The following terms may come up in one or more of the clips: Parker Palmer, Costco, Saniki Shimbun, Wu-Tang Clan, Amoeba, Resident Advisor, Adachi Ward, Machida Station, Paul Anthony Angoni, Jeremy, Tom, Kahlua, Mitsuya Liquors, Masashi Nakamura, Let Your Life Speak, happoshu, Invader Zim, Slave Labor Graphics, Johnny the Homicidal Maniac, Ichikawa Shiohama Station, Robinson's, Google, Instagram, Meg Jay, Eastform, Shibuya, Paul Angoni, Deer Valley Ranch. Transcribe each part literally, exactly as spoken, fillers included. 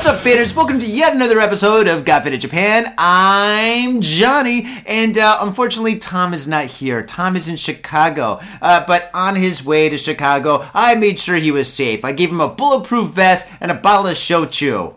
What's up, faders? Welcome to yet another episode of Got Faded Japan. I'm Johnny, and uh, unfortunately, Tom is not here. Tom is in Chicago, uh, but on his way to Chicago, I made sure he was safe. I gave him a bulletproof vest and a bottle of shochu.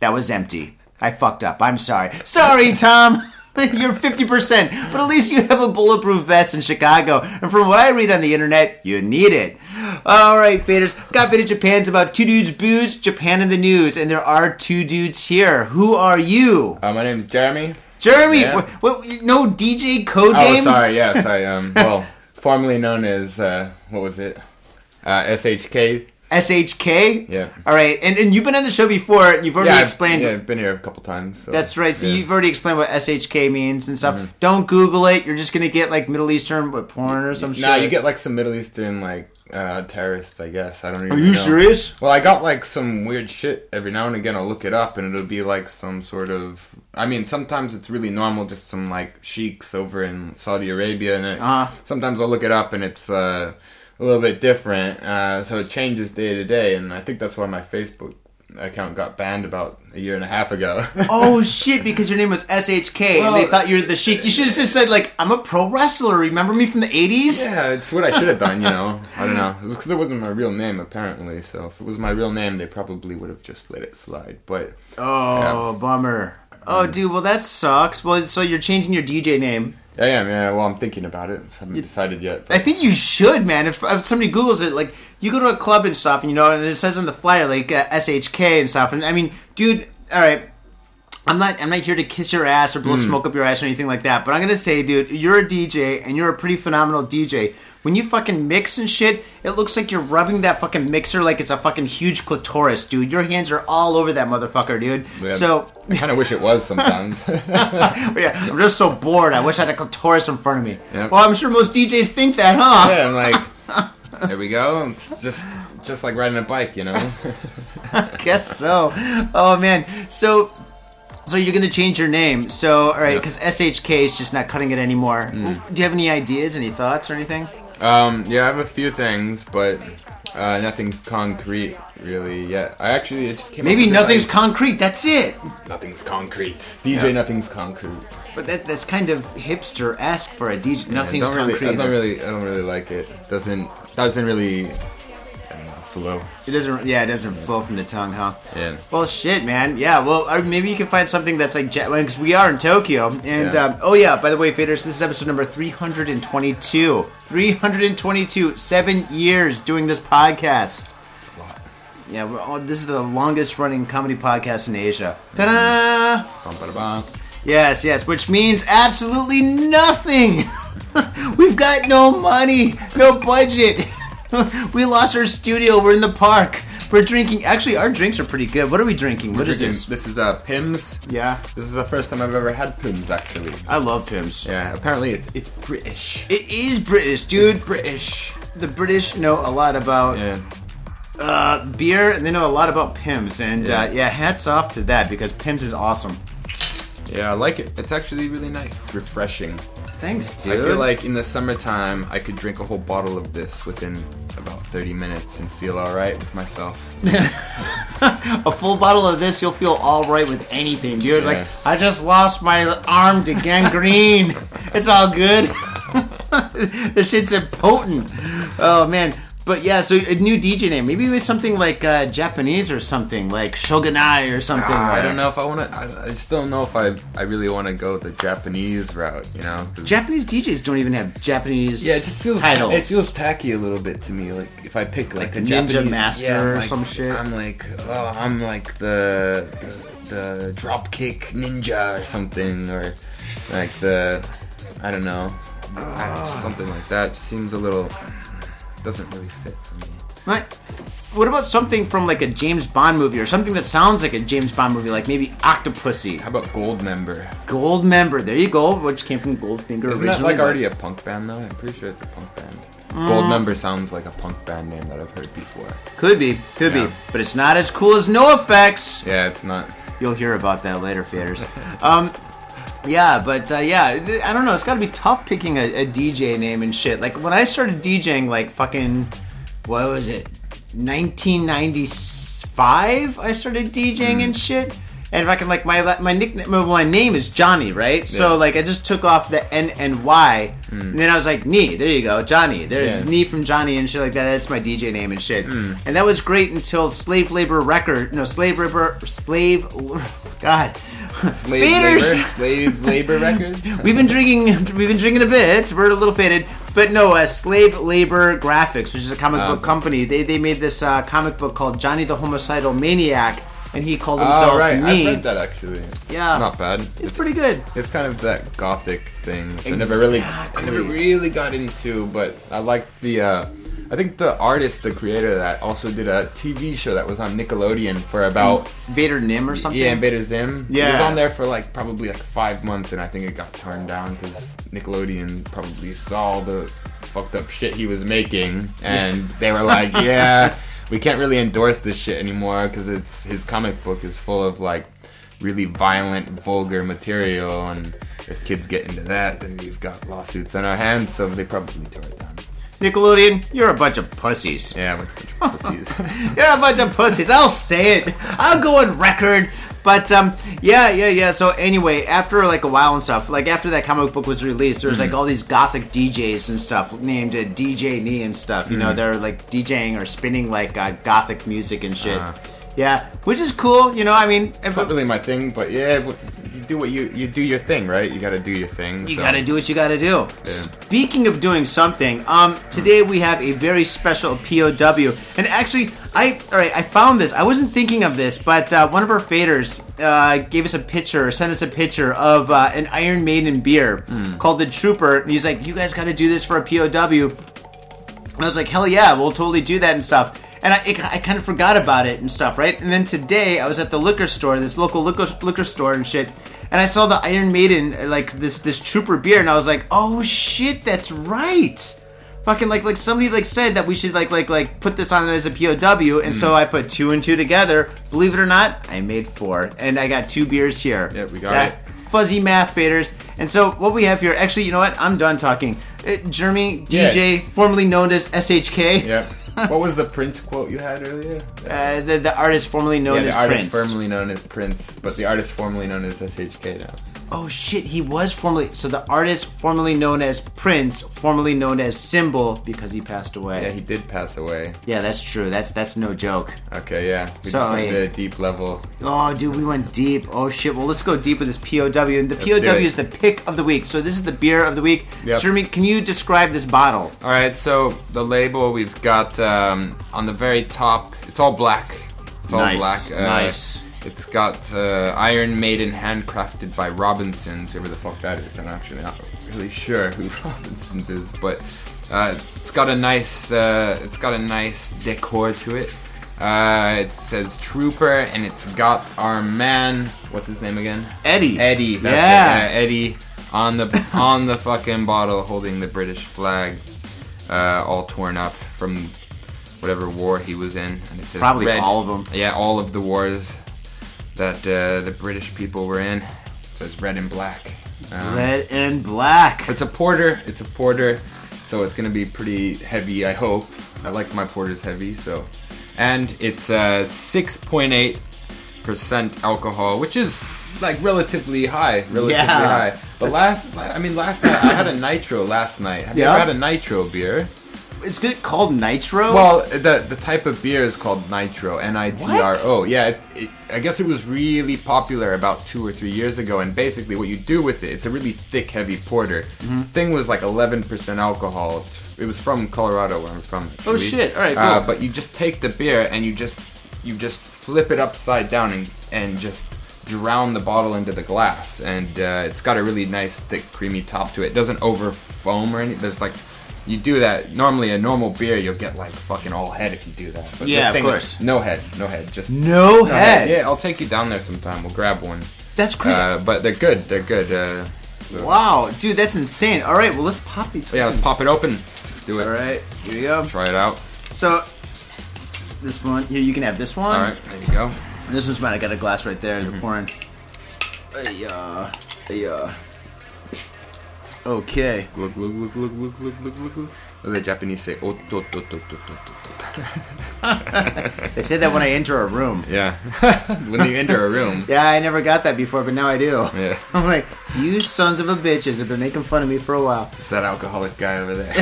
That was empty. I fucked up. I'm sorry. Sorry, Tom! You're fifty percent, but at least you have a bulletproof vest in Chicago. And from what I read on the internet, you need it. All right, faders. Got Faded Japan's about two dudes, booze, Japan in the news. And there are two dudes here. Who are you? Uh, my name's Jeremy. Jeremy! Yeah. What, what, no D J code name? Oh, sorry. Yes, I am. Um, well, formerly known as, uh, what was it? Uh, S H K. S H K? Yeah. All right. And and you've been on the show before. You've already yeah, explained. I've, yeah, I've been here a couple times. So. That's right. So yeah. You've already explained what S H K means and stuff. Mm-hmm. Don't Google it. You're just going to get like Middle Eastern what, porn or some shit. No, you get like some Middle Eastern like uh, terrorists, I guess. I don't even know. Are you know. serious? Well, I got like some weird shit every now and again. I'll look it up and it'll be like some sort of... I mean, sometimes it's really normal, just some like sheiks over in Saudi Arabia. And it, uh-huh. sometimes I'll look it up and it's... Uh, a little bit different, uh, so it changes day to day, and I think that's why my Facebook account got banned about a year and a half ago. Oh shit, because your name was S H K, well, and they thought you were the Sheik. You should have just said, like, I'm a pro wrestler, remember me from the eighties? Yeah, it's what I should have done, you know. I don't know. It's because it wasn't my real name, apparently, so if it was my real name, they probably would have just let it slide, but... Oh, yeah. Bummer. Oh, um, dude, well, that sucks. Well, so you're changing your D J name. I am, yeah. Well, I'm thinking about it. I haven't decided yet. But. I think you should, man. If, if somebody Googles it, like, you go to a club and stuff, and, you know, and it says on the flyer, like, uh, S H K and stuff. And, I mean, dude, all right, I'm not I'm not here to kiss your ass or blow mm. smoke up your ass or anything like that. But I'm going to say, dude, you're a D J, and you're a pretty phenomenal D J. When you fucking mix and shit, it looks like you're rubbing that fucking mixer like it's a fucking huge clitoris, dude. Your hands are all over that motherfucker, dude. Yeah, so I kind of wish it was sometimes. Yeah, I'm just so bored. I wish I had a clitoris in front of me. Yep. Well, I'm sure most D Js think that, huh? Yeah, I'm like, there we go. It's just just like riding a bike, you know? I guess so. Oh, man. So... So you're going to change your name. So, all right, because yep. S H K is just not cutting it anymore. Mm. Do you have any ideas, any thoughts or anything? Um, yeah, I have a few things, but uh, nothing's concrete really yet. I actually it just came Maybe nothing's design. concrete. That's it. Nothing's concrete. D J yep. Nothing's concrete. But that that's kind of hipster-esque for a D J. Yeah, nothing's I concrete. Really, I don't really I don't really like it. Doesn't doesn't really flow. It doesn't, yeah, it doesn't flow from the tongue, huh? Yeah. Well, shit, man. Yeah, well, maybe you can find something that's like, because we are in Tokyo, and, yeah. Um, oh yeah, by the way, faders, this is episode number three hundred twenty-two. three hundred twenty-two, seven years doing this podcast. That's a lot. Yeah, we're all, this is the longest running comedy podcast in Asia. Ta-da! Mm-hmm. Yes, yes, which means absolutely nothing! We've got no money, no budget. We lost our studio. We're in the park. We're drinking. Actually, our drinks are pretty good. What are we drinking? We're what drinking, is this? This is uh, Pimm's. Yeah. This is the first time I've ever had Pimm's, actually. I love Pimm's. Yeah. Apparently, it's it's British. It is British, dude. It's British. The British know a lot about yeah. uh, beer, and they know a lot about Pimm's. And, yeah. Uh, yeah, hats off to that, because Pimm's is awesome. Yeah, I like it. It's actually really nice. It's refreshing. Thanks, dude. I feel like in the summertime, I could drink a whole bottle of this within about thirty minutes and feel all right with myself. A full bottle of this, you'll feel all right with anything, dude. Yeah. Like, I just lost my arm to gangrene. It's all good. This shit's potent. Oh, man. But yeah, so a new D J name. Maybe it was something like uh, Japanese or something, like Shogunai or something. Uh, like. I don't know if I want to... I, I just don't know if I I really want to go the Japanese route, you know? Japanese D Js don't even have Japanese yeah, it just feels, titles. It feels tacky a little bit to me. Like, if I pick like, like a Ninja Japanese... Master yeah, or like, some shit. I'm like, oh, I'm like the, the, the Dropkick Ninja or something. Or like the... I don't know. Uh, something like that. It just seems a little... doesn't really fit for me. What? What about something from like a James Bond movie or something that sounds like a James Bond movie, like maybe Octopussy? How about Goldmember? Goldmember, there you go, which came from Goldfinger. Isn't that like already a punk band though? I'm pretty sure it's a punk band. Mm. Goldmember sounds like a punk band name that I've heard before. Could be, could yeah. be, but it's not as cool as NoFX. Yeah, it's not. You'll hear about that later, faders. um, Yeah, but, uh, yeah, I don't know, it's gotta be tough picking a, a D J name and shit. Like, when I started DJing, like, fucking, what was it, nineteen ninety-six? five, I started DJing mm. and shit. And if I can, like, my my nickname, my name is Johnny, right? Yeah. So, like, I just took off the N and Y, mm. and then I was like, Knee, there you go, Johnny. There's yeah. Knee from Johnny and shit like that. That's my D J name and shit. Mm. And that was great until Slave Labor Record, no, Slave Labor, Slave, God. Slave Faders. Labor, Slave Labor Records. We've been drinking, we've been drinking a bit. We're a little faded. But no, uh, Slave Labor Graphics, which is a comic oh. book company, they, they made this uh, comic book called Johnny the Homicidal Maniac. And he called himself oh, right. me. I read that actually. It's yeah, not bad. It's, it's pretty good. It's kind of that gothic thing, which exactly. I never really, I never really got into. But I liked the. Uh, I think the artist, the creator of that, also did a T V show that was on Nickelodeon for about Invader Zim or something. Yeah, Invader Zim. Yeah, it was on there for like probably like five months, and I think it got turned down because Nickelodeon probably saw the fucked up shit he was making, and they were like, yeah. We can't really endorse this shit anymore because it's his comic book is full of like really violent, vulgar material, and if kids get into that, then we've got lawsuits on our hands. So they probably tore it down. Nickelodeon, you're a bunch of pussies. Yeah, we're a bunch of pussies. You're a bunch of pussies. I'll say it. I'll go on record. But, um, yeah, yeah, yeah, so anyway, after, like, a while and stuff, like, after that comic book was released, there was, mm-hmm. like, all these gothic D Js and stuff named uh, D J Knee and stuff, you mm-hmm. know, they're, like, DJing or spinning, like, uh, gothic music and shit. Uh, yeah, which is cool, you know, I mean... It's not really my thing, but, yeah, you do what you, you do your thing, right? You gotta do your thing, You so. gotta do what you gotta do. Yeah. Speaking of doing something, um, today we have a very special P O W, and actually... I all right. I found this. I wasn't thinking of this, but uh, one of our faders uh, gave us a picture, sent us a picture of uh, an Iron Maiden beer mm. called the Trooper, and he's like, "You guys got to do this for a P O W." And I was like, "Hell yeah, we'll totally do that and stuff." And I, it, I kind of forgot about it and stuff, right? And then today I was at the liquor store, this local liquor, liquor store and shit, and I saw the Iron Maiden like this this Trooper beer, and I was like, "Oh shit, that's right." Fucking like like somebody like said that we should like like like put this on as a P O W, and mm. so I put two and two together. Believe it or not, I made four, and I got two beers here. Yeah, we got that it. Fuzzy math faders. And so what we have here, actually, you know what? I'm done talking. Uh, Jeremy D J, yeah. formerly known as S H K. Yep. What was the Prince quote you had earlier? Uh, the the artist formerly known yeah, as Prince. the artist formerly known as Prince, but the artist formerly known as S H K now. Oh shit, he was formerly... So the artist formerly known as Prince, formerly known as Symbol, because he passed away. Yeah, he did pass away. Yeah, that's true. That's that's no joke. Okay, yeah. We so, just went to a deep level. Oh, dude, we went deep. Oh shit, well, let's go deep with this P O W. And the let's P O W is the pick of the week. So this is the beer of the week. Yep. Jeremy, can you describe this bottle? All right, so the label we've got... Um, on the very top, it's all black. It's all nice, black. Uh, nice. It's got uh, Iron Maiden handcrafted by Robinson's, whoever the fuck that is. I'm actually not really sure who Robinson's is, but uh, it's got a nice, uh, it's got a nice decor to it. Uh, it says Trooper, and it's got our man. What's his name again? Eddie. Eddie. That's yeah. It, uh, Eddie on the on the fucking bottle, holding the British flag, uh, all torn up from. Whatever war he was in, and it says probably red, all of them. Yeah, all of the wars that uh, the British people were in. It says red and black. Um, red and black. It's a porter. It's a porter, so it's gonna be pretty heavy. I hope. I like my porters heavy. So, and it's uh, six point eight percent alcohol, which is like relatively high. Relatively yeah. high. But That's... last, I mean, last night I had a nitro. Last night, have yeah. you ever had a nitro beer? Is it called nitro? Well, the the type of beer is called nitro, N I T R O. What? Yeah, it, it, I guess it was really popular about two or three years ago, and basically what you do with it, it's a really thick, heavy porter. Mm-hmm. Thing was like eleven percent alcohol. It was from Colorado, where I'm from. Actually. Oh, shit. All right, cool. Uh, but you just take the beer, and you just you just flip it upside down and, and just drown the bottle into the glass, and uh, it's got a really nice, thick, creamy top to it. It doesn't over-foam or anything. There's like... You do that, normally a normal beer, you'll get like fucking all head if you do that. But yeah, this thing, of course. No head, no head. Just No, no head. head? Yeah, I'll take you down there sometime. We'll grab one. That's crazy. Uh, but they're good, they're good. Uh, so. Wow, dude, that's insane. All right, well, let's pop these. Yeah, ones. Let's pop it open. Let's do it. All right, here you go. Try it out. So, this one, here, you can have this one. All right, there you go. And this one's mine. I got a glass right there. Mm-hmm. They're pouring. Hey, uh, hey, uh. Okay. Look, look, look, look, look, look, look, look, look. The Japanese say otototototototot. They say that when I enter a room. Yeah. When you enter a room. Yeah, I never got that before, but now I do. Yeah. I'm like, you sons of a bitches have been making fun of me for a while. It's that alcoholic guy over there.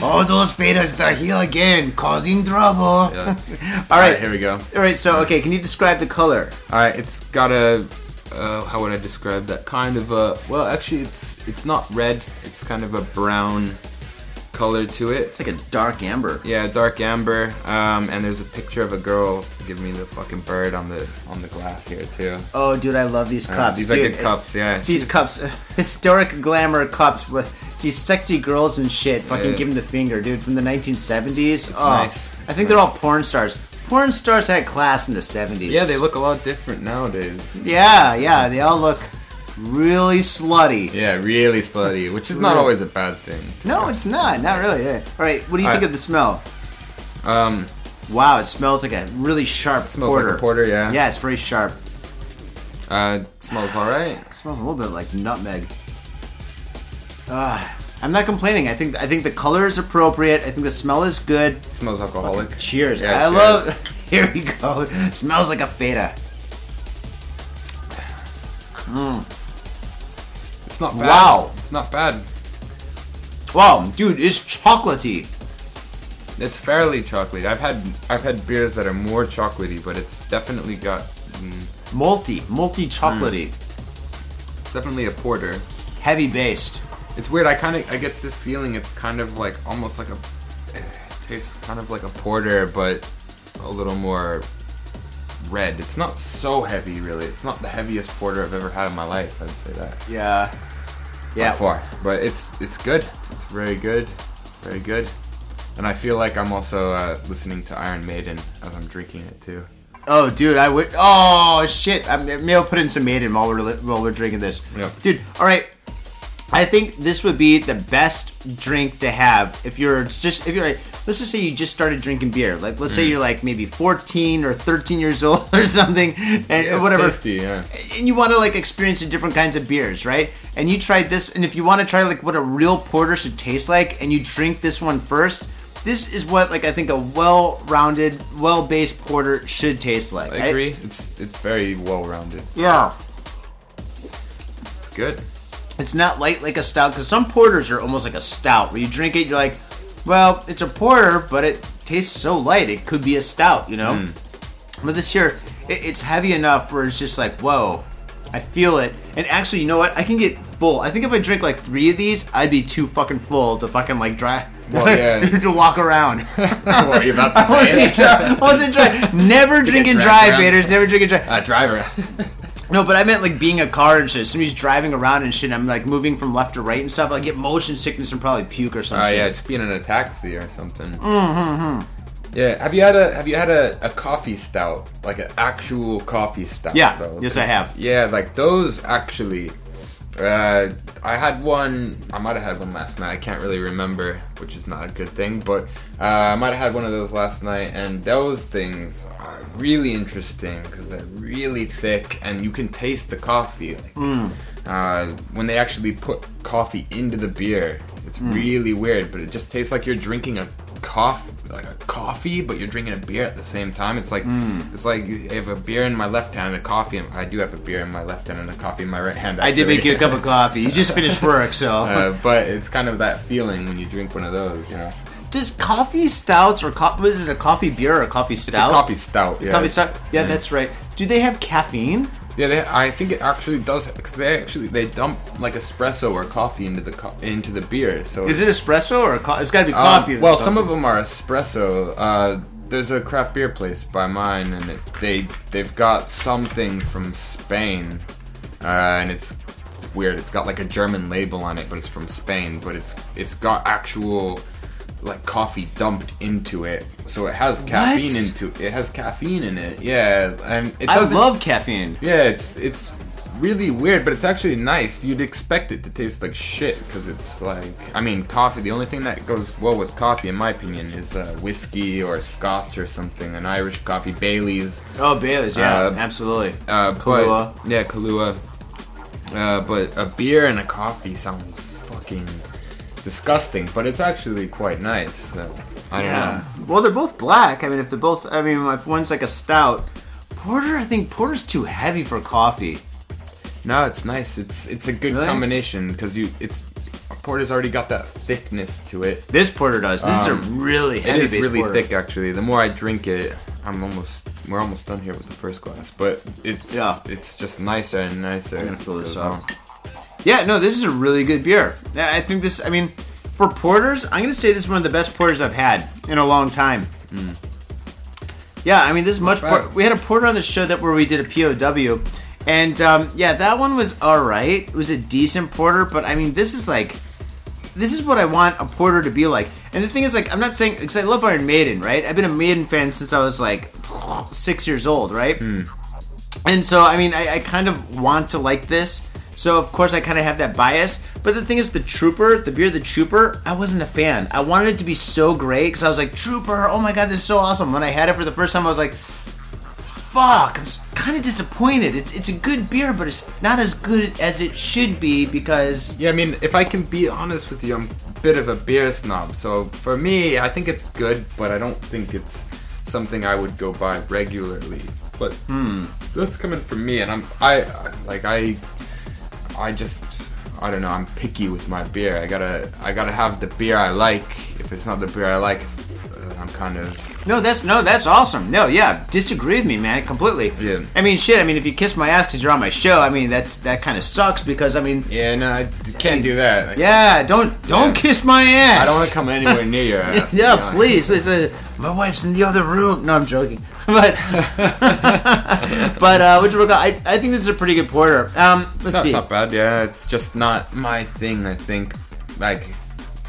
All those faders, they're here again, causing trouble. Yeah. All, All right. right, here we go. All right, so, okay, can you describe the color? All right, it's got a... Uh, how would I describe that? Kind of a... Well, actually, it's it's not red. It's kind of a brown color to it. It's like a dark amber. Yeah, dark amber. Um, and there's a picture of a girl giving me the fucking bird on the on the glass here, too. Oh, dude, I love these cups. Uh, these dude, are good cups, yeah. These she's... cups. Historic glamour cups with these sexy girls and shit. Fucking yeah. Give them the finger, dude, from the nineteen seventies. It's oh, nice. It's I think nice. They're all porn stars. Porn stars had class in the seventies. Yeah, they look a lot different nowadays. Yeah, yeah, they all look really slutty. Yeah, really slutty, which is not always a bad thing. No, it's not. Not really. Yeah. All right, what do you all think right. of the smell? Um, wow, it smells like a really sharp it smells porter. Smells like a porter, yeah. Yeah, it's very sharp. Uh, it smells all right. It smells a little bit like nutmeg. Ah. Uh, I'm not complaining. I think I think the color is appropriate. I think the smell is good. It smells alcoholic. Fucking cheers. Yeah, I cheers. love... Here we go. It smells like a feta. Mm. It's not bad. Wow. It's not bad. Wow, dude, it's chocolatey. It's fairly chocolatey. I've had I've had beers that are more chocolatey, but it's definitely got... Mm, malty. Malty chocolatey. Mm. It's definitely a porter. Heavy based. It's weird, I kind of, I get the feeling it's kind of like, almost like a, it tastes kind of like a porter, but a little more red. It's not so heavy, really. It's not the heaviest porter I've ever had in my life, I'd say that. Yeah. Yeah. By far. But it's, it's good. It's very good. It's very good. And I feel like I'm also uh, listening to Iron Maiden as I'm drinking it, too. Oh, dude, I would, oh, shit. I may I'll put in some Maiden while we're, while we're drinking this. Yep. Dude, all right. I think this would be the best drink to have if you're just, if you're like, let's just say you just started drinking beer. Like, let's mm. say you're like maybe fourteen or thirteen years old or something, and yeah, whatever. It's tasty, yeah. And you want to like experience different kinds of beers, right? And you try this, and if you want to try like what a real porter should taste like, and you drink this one first, this is what like I think a well-rounded, well-based porter should taste like. I right? agree. It's it's very well-rounded. Yeah. It's good. It's not light like a stout, because some porters are almost like a stout, where you drink it, you're like, well, it's a porter, but it tastes so light, it could be a stout, you know? Mm. But this here, it, it's heavy enough where it's just like, whoa, I feel it. And actually, you know what? I can get full. I think if I drink like three of these, I'd be too fucking full to fucking like dry, well, yeah. to walk around. Don't worry about this. I wasn't dry. Never drinking dry, faders. Never drinking dry. Uh, driver. No, but I meant like being a car and shit. Somebody's driving around and shit, and I'm like moving from left to right and stuff. I like, get motion sickness and probably puke or something. Oh uh, yeah, just being in a taxi or something. Mm-hmm. Yeah. Have you had a Have you had a, a coffee stout, like an actual coffee stout? Yeah. Though? Yes, I have. Yeah, like those actually. Uh, I had one. I might have had one last night. I can't really remember, which is not a good thing. But uh, I might have had one of those last night, and those things are really interesting because they're really thick, and you can taste the coffee. Like, mm. uh, when they actually put coffee into the beer, it's mm. really weird, but it just tastes like you're drinking a coffee, like a coffee, but you're drinking a beer at the same time. It's like mm. it's like I have a beer in my left hand and a coffee. In, I do have a beer in my left hand and a coffee in my right hand. Actually. I did make you a cup of coffee. You just finished work, so. Uh, but it's kind of that feeling when you drink one of those, you know. Does coffee stouts or co- what is it, a coffee beer or a coffee stout? It's a coffee stout. Yeah. Coffee stout. Yeah, mm. that's right. Do they have caffeine? Yeah, they, I think it actually does because they actually they dump like espresso or coffee into the co- into the beer. So is it espresso or co- it's got to be coffee? Um, well, some of them are espresso. Uh, there's a craft beer place by mine, and it, they they've got something from Spain, uh, and it's it's weird. It's got like a German label on it, but it's from Spain. But it's it's got actual like coffee dumped into it, so it has caffeine what? into it. It has caffeine in it. Yeah, and it doesn't. I love caffeine. Yeah, it's it's really weird, but it's actually nice. You'd expect it to taste like shit because it's like, I mean, coffee. The only thing that goes well with coffee, in my opinion, is uh, whiskey or Scotch or something. An Irish coffee, Bailey's. Oh, Bailey's, yeah, uh, absolutely. Uh, Kahlua. But, yeah, Kahlua. Uh, but a beer and a coffee sounds fucking disgusting, but it's actually quite nice. So, I don't yeah. know. Well, they're both black. I mean, if they're both, I mean, if one's like a stout, porter. I think porter's too heavy for coffee. No, it's nice. It's it's a good really? combination because you it's porter's already got that thickness to it. This porter does. This um, is a really heavy. It is really porter. thick, actually. The more I drink it, I'm almost we're almost done here with the first glass, but it's yeah. it's just nicer and nicer. I'm gonna fill this up. Long. Yeah, no, this is a really good beer. I think this. I mean, for porters, I'm gonna say this is one of the best porters I've had in a long time. Mm. Yeah, I mean, this is much. Por- we had a porter on the show that where we did a P O W, and um, yeah, that one was all right. It was a decent porter, but I mean, this is like, this is what I want a porter to be like. And the thing is, like, I'm not saying because I love Iron Maiden, right? I've been a Maiden fan since I was like six years old, right? Mm. And so, I mean, I, I kind of want to like this. So, of course, I kind of have that bias. But the thing is, the Trooper, the beer, the Trooper, I wasn't a fan. I wanted it to be so great because I was like, Trooper, oh my God, this is so awesome. When I had it for the first time, I was like, fuck, I'm kind of disappointed. It's it's a good beer, but it's not as good as it should be because... Yeah, I mean, if I can be honest with you, I'm a bit of a beer snob. So, for me, I think it's good, but I don't think it's something I would go buy regularly. But hmm, that's coming from me, and I'm, I, like, I... I just, I don't know, I'm picky with my beer. I gotta I gotta have the beer I like. If it's not the beer I like, I'm kind of... No, that's no, that's awesome. No, yeah, disagree with me, man, completely. Yeah. I mean, shit, I mean, if you kiss my ass because you're on my show, I mean, that's that kind of sucks because, I mean... Yeah, no, I can't I mean, do that. Like, yeah, don't don't yeah. kiss my ass. I don't want to come anywhere near your ass. Yeah, no, please, please. My wife's in the other room. No, I'm joking. But but uh, which we're I I think this is a pretty good porter. Um, let's That's see. That's not bad. Yeah, it's just not my thing. I think like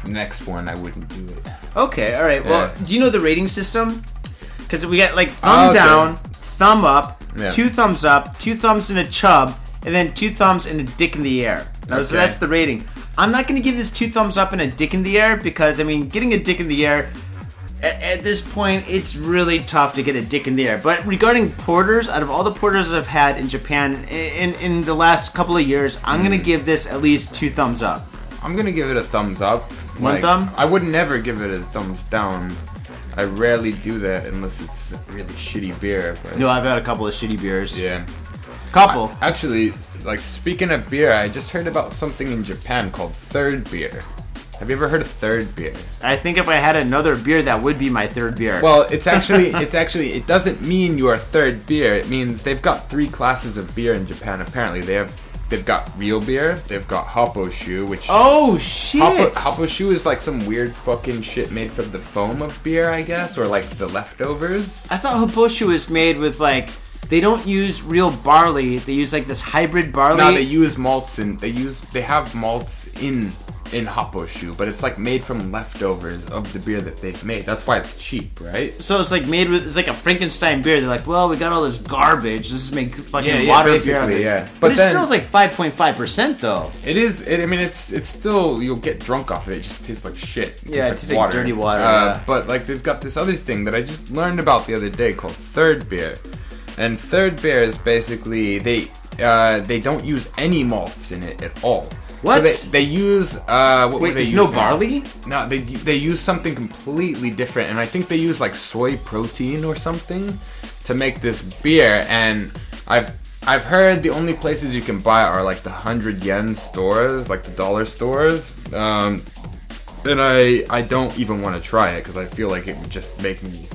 next one I wouldn't do it. Okay. All right. Yeah. Well, do you know the rating system? Because we got like thumb oh, okay. down, thumb up, yeah. two thumbs up, two thumbs in a chub, and then two thumbs and a dick in the air. Okay. So that's the rating. I'm not going to give this two thumbs up and a dick in the air because I mean, getting a dick in the air. At this point, it's really tough to get a dick in the air. But regarding porters, out of all the porters that I've had in Japan in in the last couple of years, I'm mm. going to give this at least two thumbs up. I'm going to give it a thumbs up. One like, thumb? I would never give it a thumbs down. I rarely do that unless it's really shitty beer. But no, I've had a couple of shitty beers. Yeah. Couple. I, actually, like speaking of beer, I just heard about something in Japan called third beer. Have you ever heard of third beer? I think if I had another beer, that would be my third beer. Well, it's actually, it's actually, it doesn't mean you are third beer. It means they've got three classes of beer in Japan. Apparently, they have, they've got real beer. They've got happoshu, which oh shit, happo, happoshu is like some weird fucking shit made from the foam of beer, I guess, or like the leftovers. I thought happoshu is made with like. They don't use real barley. They use like this hybrid barley. No, they use malts and they use they have malts in in happoshu, but it's like made from leftovers of the beer that they've made. That's why it's cheap, right? So it's like made with it's like a Frankenstein beer. They're like, well, we got all this garbage. Let's just make fucking yeah, yeah, water basically, beer. Out of it. Yeah, but, but it still is like five point five percent though. It is. It, I mean, it's it's still you'll get drunk off it. It just tastes like shit. It yeah, tastes it tastes like, like dirty water. Uh, yeah. But like they've got this other thing that I just learned about the other day called third beer. And third beer is basically they uh, they don't use any malts in it at all. What? So they, they use uh, what were they using? Wait, there's no barley? No, they they use something completely different, and I think they use like soy protein or something to make this beer. And I've I've heard the only places you can buy it are like the hundred yen stores, like the dollar stores. Um, and I I don't even want to try it because I feel like it would just make me.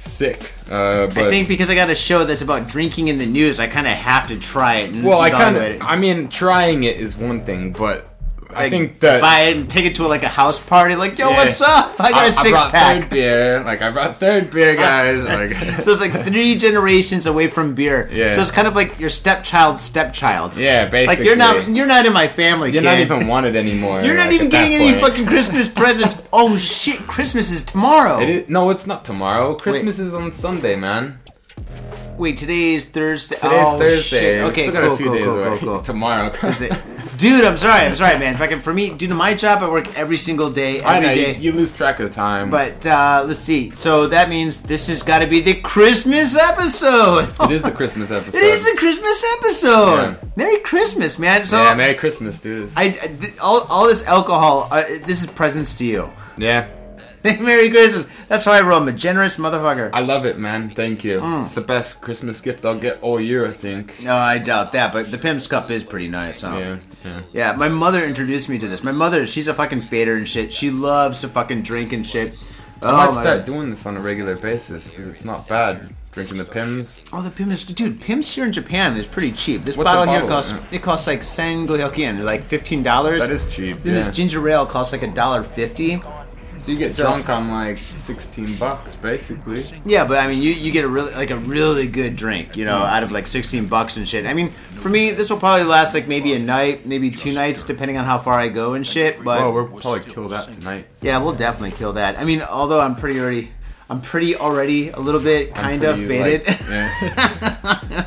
Sick. Uh, but I think because I got a show that's about drinking in the news, I kind of have to try it. And well, I kind of. I mean, trying it is one thing, but like, I think that if I take it to like a house party, like, yo, yeah, what's up? I got I, a six I brought pack. Third beer. Like I brought third beer, guys. Like, so it's like three generations away from beer. Yeah. So it's kind of like your stepchild's stepchild. Yeah, basically. Like you're not, you're not in my family. You're kid. Not even wanted anymore. You're not like, even getting any fucking Christmas presents. Oh shit! Christmas is tomorrow. It is, no, it's not tomorrow. Christmas Wait. is on Sunday, man. Wait, today is Thursday. Today's oh, Thursday. Shit. Okay, it's still got cool, a few cool, days cool, cool, cool. Tomorrow. Is it? Dude, I'm sorry. I'm sorry, man. Fucking for me, due to my job, I work every single day, every I know, day. You, you lose track of time. But uh, let's see. So that means this has got to be the Christmas episode. It is the Christmas episode. It is the Christmas episode. Yeah. Merry Christmas, man. So yeah, Merry Christmas, dude. I, th- all, all this alcohol, uh, this is presents to you. Yeah. Merry Christmas. That's how I roll. I'm a generous motherfucker. I love it, man. Thank you. Mm. It's the best Christmas gift I'll get all year, I think. No, I doubt that, but the Pimm's cup is pretty nice, huh? Yeah, yeah. Yeah, my mother introduced me to this. My mother, she's a fucking fader and shit. She loves to fucking drink and shit. Oh, I might start God. doing this on a regular basis, because it's not bad. Drinking the Pimm's. Oh, the Pimm's. Dude, Pimm's here in Japan is pretty cheap. This bottle, bottle here costs, it costs like Sengoku-yen, like fifteen dollars. That is cheap, then yeah. This ginger ale costs like a dollar fifty. So you get so, drunk on like sixteen bucks, basically. Yeah, but I mean, you, you get a really like a really good drink, you know, out of like sixteen bucks and shit. I mean, for me, this will probably last like maybe a night, maybe two nights, depending on how far I go and shit. But oh, we'll probably kill that tonight. Yeah, we'll definitely kill that. I mean, although I'm pretty already, I'm pretty already a little bit kind of faded. Like, yeah.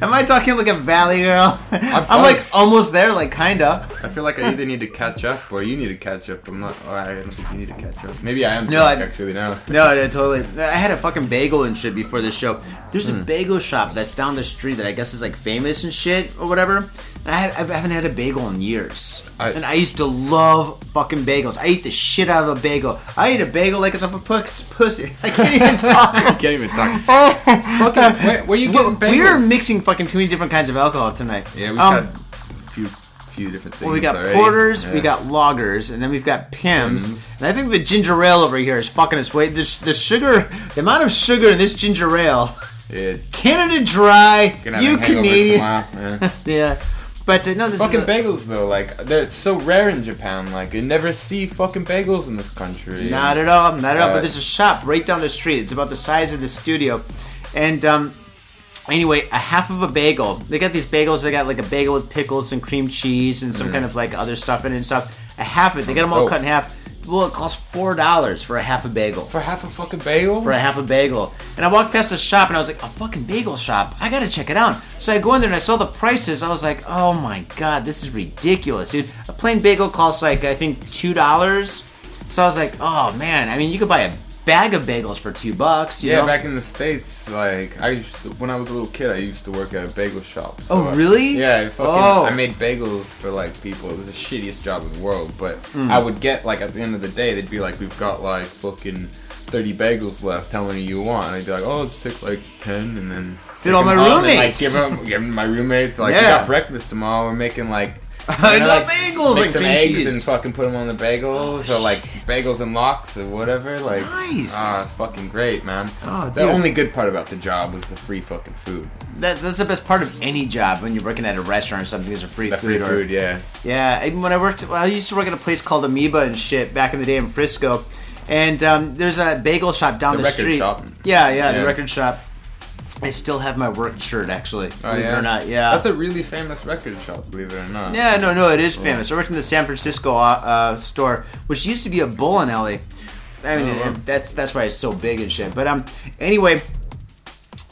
Am I talking like a valley girl? I'm, I'm like almost there, like kinda. I feel like I either need to catch up or you need to catch up. I'm not. Oh, I don't think you need to catch up. Maybe I am. No, I, actually now. No, no, totally. I had a fucking bagel and shit before this show. There's mm. a bagel shop that's down the street that I guess is like famous and shit or whatever. And I, I haven't had a bagel in years. I, and I used to love fucking bagels. I eat the shit out of a bagel. I eat a bagel like it's a pussy. I can't even talk. I can't even talk. Oh, fucking. Where, where you getting bagels? We are mixing fucking too many different kinds of alcohol tonight. Yeah, we've um, got a few, few different things. Well, we got already. porters, yeah. We got lagers, and then we've got Pimm's. Mm-hmm. And I think the ginger ale over here is fucking its way. This, the sugar, the amount of sugar in this ginger ale. Yeah. Canada Dry, you Canadian. Yeah. yeah. But uh, no, this fucking is the, bagels though, like they're so rare in Japan. Like you never see fucking bagels in this country. Not at all, not at all. But there's a shop right down the street. It's about the size of the studio, and um, anyway, a half of a bagel. They got these bagels. They got like a bagel with pickles and cream cheese and some mm. kind of like other stuff in it and stuff. A half of it. They got them all oh. cut in half. Well, it costs four dollars for a half a bagel. For half a fucking bagel? For a half a bagel. And I walked past the shop and I was like, a fucking bagel shop? I gotta check it out. So I go in there and I saw the prices. I was like, oh my god, this is ridiculous, dude. A plain bagel costs like, I think, two dollars. So I was like, oh man, I mean, you could buy a bag of bagels for two bucks. You yeah, know? Back in the States, like I used to, when I was a little kid, I used to work at a bagel shop. So oh, really? I, yeah, fucking, oh. I made bagels for like people. It was the shittiest job in the world, but mm. I would get like at the end of the day, they'd be like, "We've got like fucking thirty bagels left. How many you want?" And I'd be like, "Oh, just take like ten, and then feed all my roommates." And, like give them, give them my roommates. Like yeah. We got breakfast tomorrow. We're making like. I you know, love like, bagels. Make like some eggs cheese. And fucking put them on the bagels, oh, or like shit. Bagels and lox or whatever. Like, nice. Ah, fucking great, man. Oh, the only good part about the job was the free fucking food. That's that's the best part of any job when you're working at a restaurant or something. There's a free the food. Free food, or, yeah. Yeah. Even when I worked, well, I used to work at a place called Amoeba and shit back in the day in Frisco, and um, there's a bagel shop down the, the record street. Shop. Yeah, yeah, yeah, the record shop. I still have my work shirt, actually. Oh, believe yeah? it or not, yeah. That's a really famous record shop, believe it or not. Yeah, no, no, it is famous. I worked in the San Francisco uh, store, which used to be a bowling alley. I mean, oh, wow. that's that's why it's so big and shit. But um, anyway,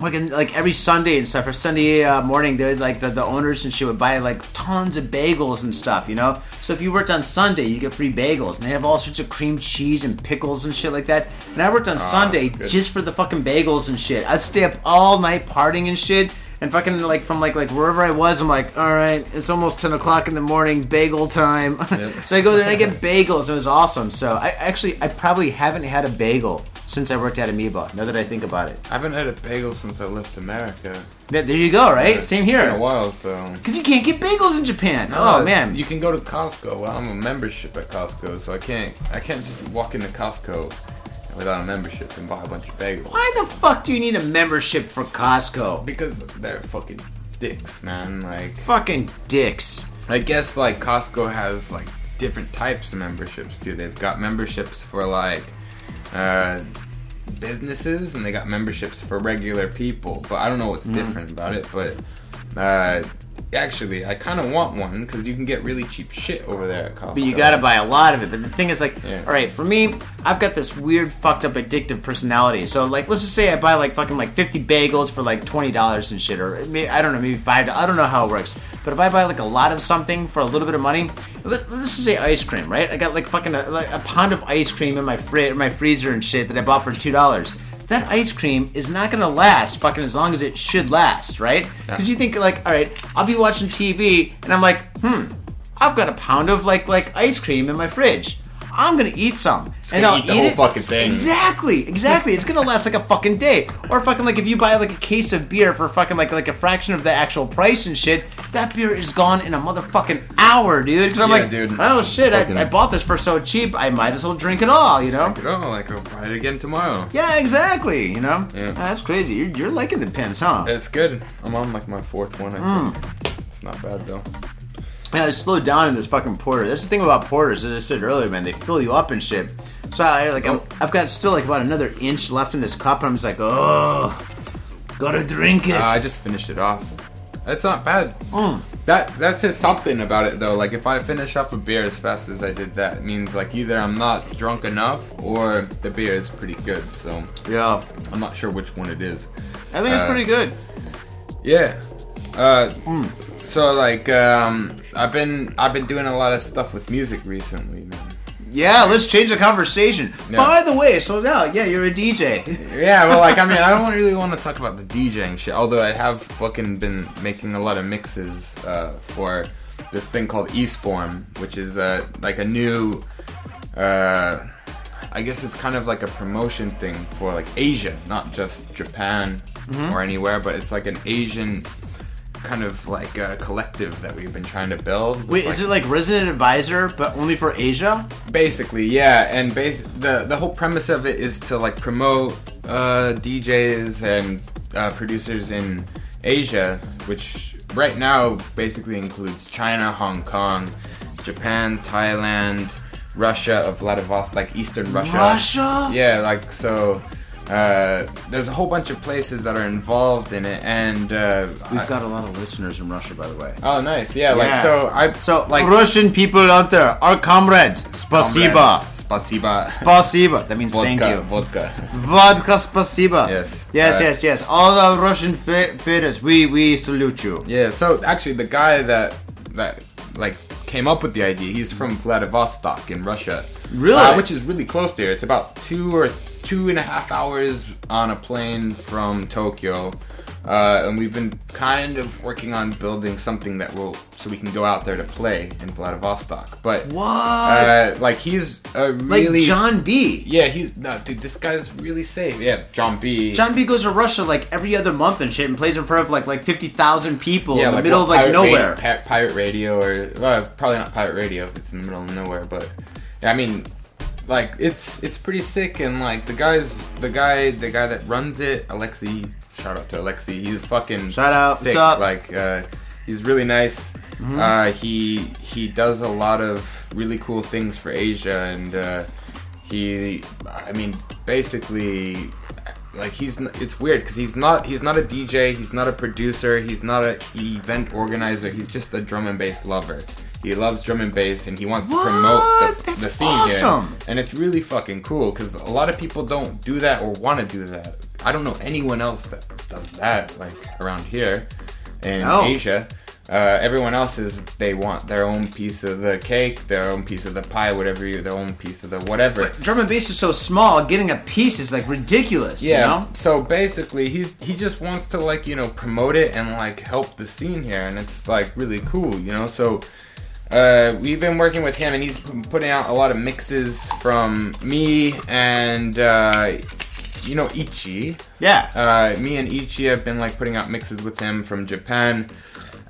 like, in, like every Sunday and stuff, or Sunday uh, morning, they would, like the, the owners and shit would buy like tons of bagels and stuff, you know? So if you worked on Sunday, you get free bagels. And they have all sorts of cream cheese and pickles and shit like that. And I worked on oh, Sunday just for the fucking bagels and shit. I'd stay up all night partying and shit. And fucking like from like like wherever I was, I'm like, all right, it's almost ten o'clock in the morning, bagel time. Yep. So I go there and I get bagels, and it was awesome. So I actually, I probably haven't had a bagel since I worked at Amoeba. Now that I think about it, I haven't had a bagel since I left America. Yeah, there you go, right? Yeah, same here. It's been a while, so because you can't get bagels in Japan. No, oh man, you can go to Costco. Well, I'm a membership at Costco, so I can't, I can't just walk into Costco without a membership and buy a bunch of bagels. Why the fuck do you need a membership for Costco? Because they're fucking dicks, man. Like fucking dicks. I guess like Costco has like different types of memberships too. They've got memberships for like uh, businesses, and they got memberships for regular people. But I don't know what's mm. different about it. But uh, actually, I kind of want one because you can get really cheap shit over there at Costco. But you gotta buy a lot of it. But the thing is, like, yeah. all right, for me, I've got this weird, fucked up, addictive personality. So, like, let's just say I buy like fucking like fifty bagels for like twenty dollars and shit, or maybe, I don't know, maybe five. I don't know how it works. But if I buy like a lot of something for a little bit of money, let, let's just say ice cream, right? I got like fucking a, like a pound of ice cream in my fri- my freezer and shit that I bought for two dollars. That ice cream is not going to last fucking as long as it should last, right? Because yeah. you think, like, all right, I'll be watching T V, and I'm like, hmm, I've got a pound of, like, like ice cream in my fridge. I'm going to eat some. It's and I'll eat the eat whole it. fucking thing. Exactly, exactly. It's going to last, like, a fucking day. Or fucking, like, if you buy, like, a case of beer for fucking, like, like a fraction of the actual price and shit, that beer is gone in a motherfucking hour, dude. Because I'm yeah, like, dude. oh, shit, I, I bought this for so cheap, I might as well drink it all, you know? Drink it all, like, I'll buy it again tomorrow. Yeah, exactly, you know? Yeah. Oh, that's crazy. You're, you're liking the pins, huh? It's good. I'm on, like, my fourth one, I mm. think. It's not bad, though. Yeah, they slowed down in this fucking porter. That's the thing about porters, as I said earlier, man. They fill you up and shit. So I like, I'm, I've got still like about another inch left in this cup, and I'm just like, oh, gotta drink it. Uh, I just finished it off. That's not bad. Mm. That that says something about it though. Like if I finish off a beer as fast as I did that, it means like either I'm not drunk enough or the beer is pretty good. So yeah, I'm not sure which one it is. I think uh, it's pretty good. Yeah. Uh, mm. So like um, I've been I've been doing a lot of stuff with music recently, man. Yeah, let's change the conversation. Yeah. By the way, so now yeah, you're a D J. Yeah, well, like I mean, I don't really want to talk about the DJing shit. Although I have fucking been making a lot of mixes uh, for this thing called Eastform, which is uh, like a new. Uh, I guess it's kind of like a promotion thing for like Asia, not just Japan mm-hmm. or anywhere, but it's like an Asian. Kind of like a collective that we've been trying to build. Wait, like, is it like Resident Advisor but only for Asia? Basically, yeah. And bas- the the whole premise of it is to like promote uh, D Js and uh, producers in Asia, which right now basically includes China, Hong Kong, Japan, Thailand, Russia, of Vladivostok, like Eastern Russia. Russia? Yeah, like so. Uh, there's a whole bunch of places that are involved in it, and uh, we've I, got a lot of listeners in Russia, by the way. Oh, nice, yeah. Like yeah. so, I so like Russian people out there, our comrades, spasiba, spasiba, spasiba. That means vodka, thank you. Vodka, vodka, spasiba. Yes, yes, uh, yes, yes. All the Russian fighters, we we salute you. Yeah. So actually, the guy that that like. came up with the idea. He's from Vladivostok in Russia. Really? Uh, which is really close to here. It's about two or two and a half hours on a plane from Tokyo. Uh, and we've been kind of working on building something that will, so we can go out there to play in Vladivostok. But what? Uh, like he's a really like John B. Yeah, he's no dude. This guy's really safe. Yeah, John B. John B. goes to Russia like every other month and shit, and plays in front of like like fifty thousand people yeah, in the like middle of like nowhere. Radio, pa- pirate radio, or well, probably not pirate radio if it's in the middle of nowhere. But I mean, like it's it's pretty sick, and like the guys, the guy, the guy that runs it, Alexi. Shout out to Alexi. He's fucking Shout out. sick. What's up? Like uh, he's really nice. Mm-hmm. Uh, he he does a lot of really cool things for Asia, and uh, he, I mean, basically, like he's. It's weird because he's not he's not a D J. He's not a producer. He's not an event organizer. He's just a drum and bass lover. He loves drum and bass, and he wants what? to promote the, That's the scene awesome. here. And it's really fucking cool because a lot of people don't do that or want to do that. I don't know anyone else that does that, like, around here in no. Asia. Uh, everyone else is, they want their own piece of the cake, their own piece of the pie, whatever, you, their own piece of the whatever. But drum and bass is so small, getting a piece is, like, ridiculous, yeah. you know? So, basically, he's he just wants to, like, you know, promote it and, like, help the scene here, and it's, like, really cool, you know? So... Uh, we've been working with him, and he's putting out a lot of mixes from me and, uh, you know, Ichi. Yeah. Uh, me and Ichi have been, like, putting out mixes with him from Japan.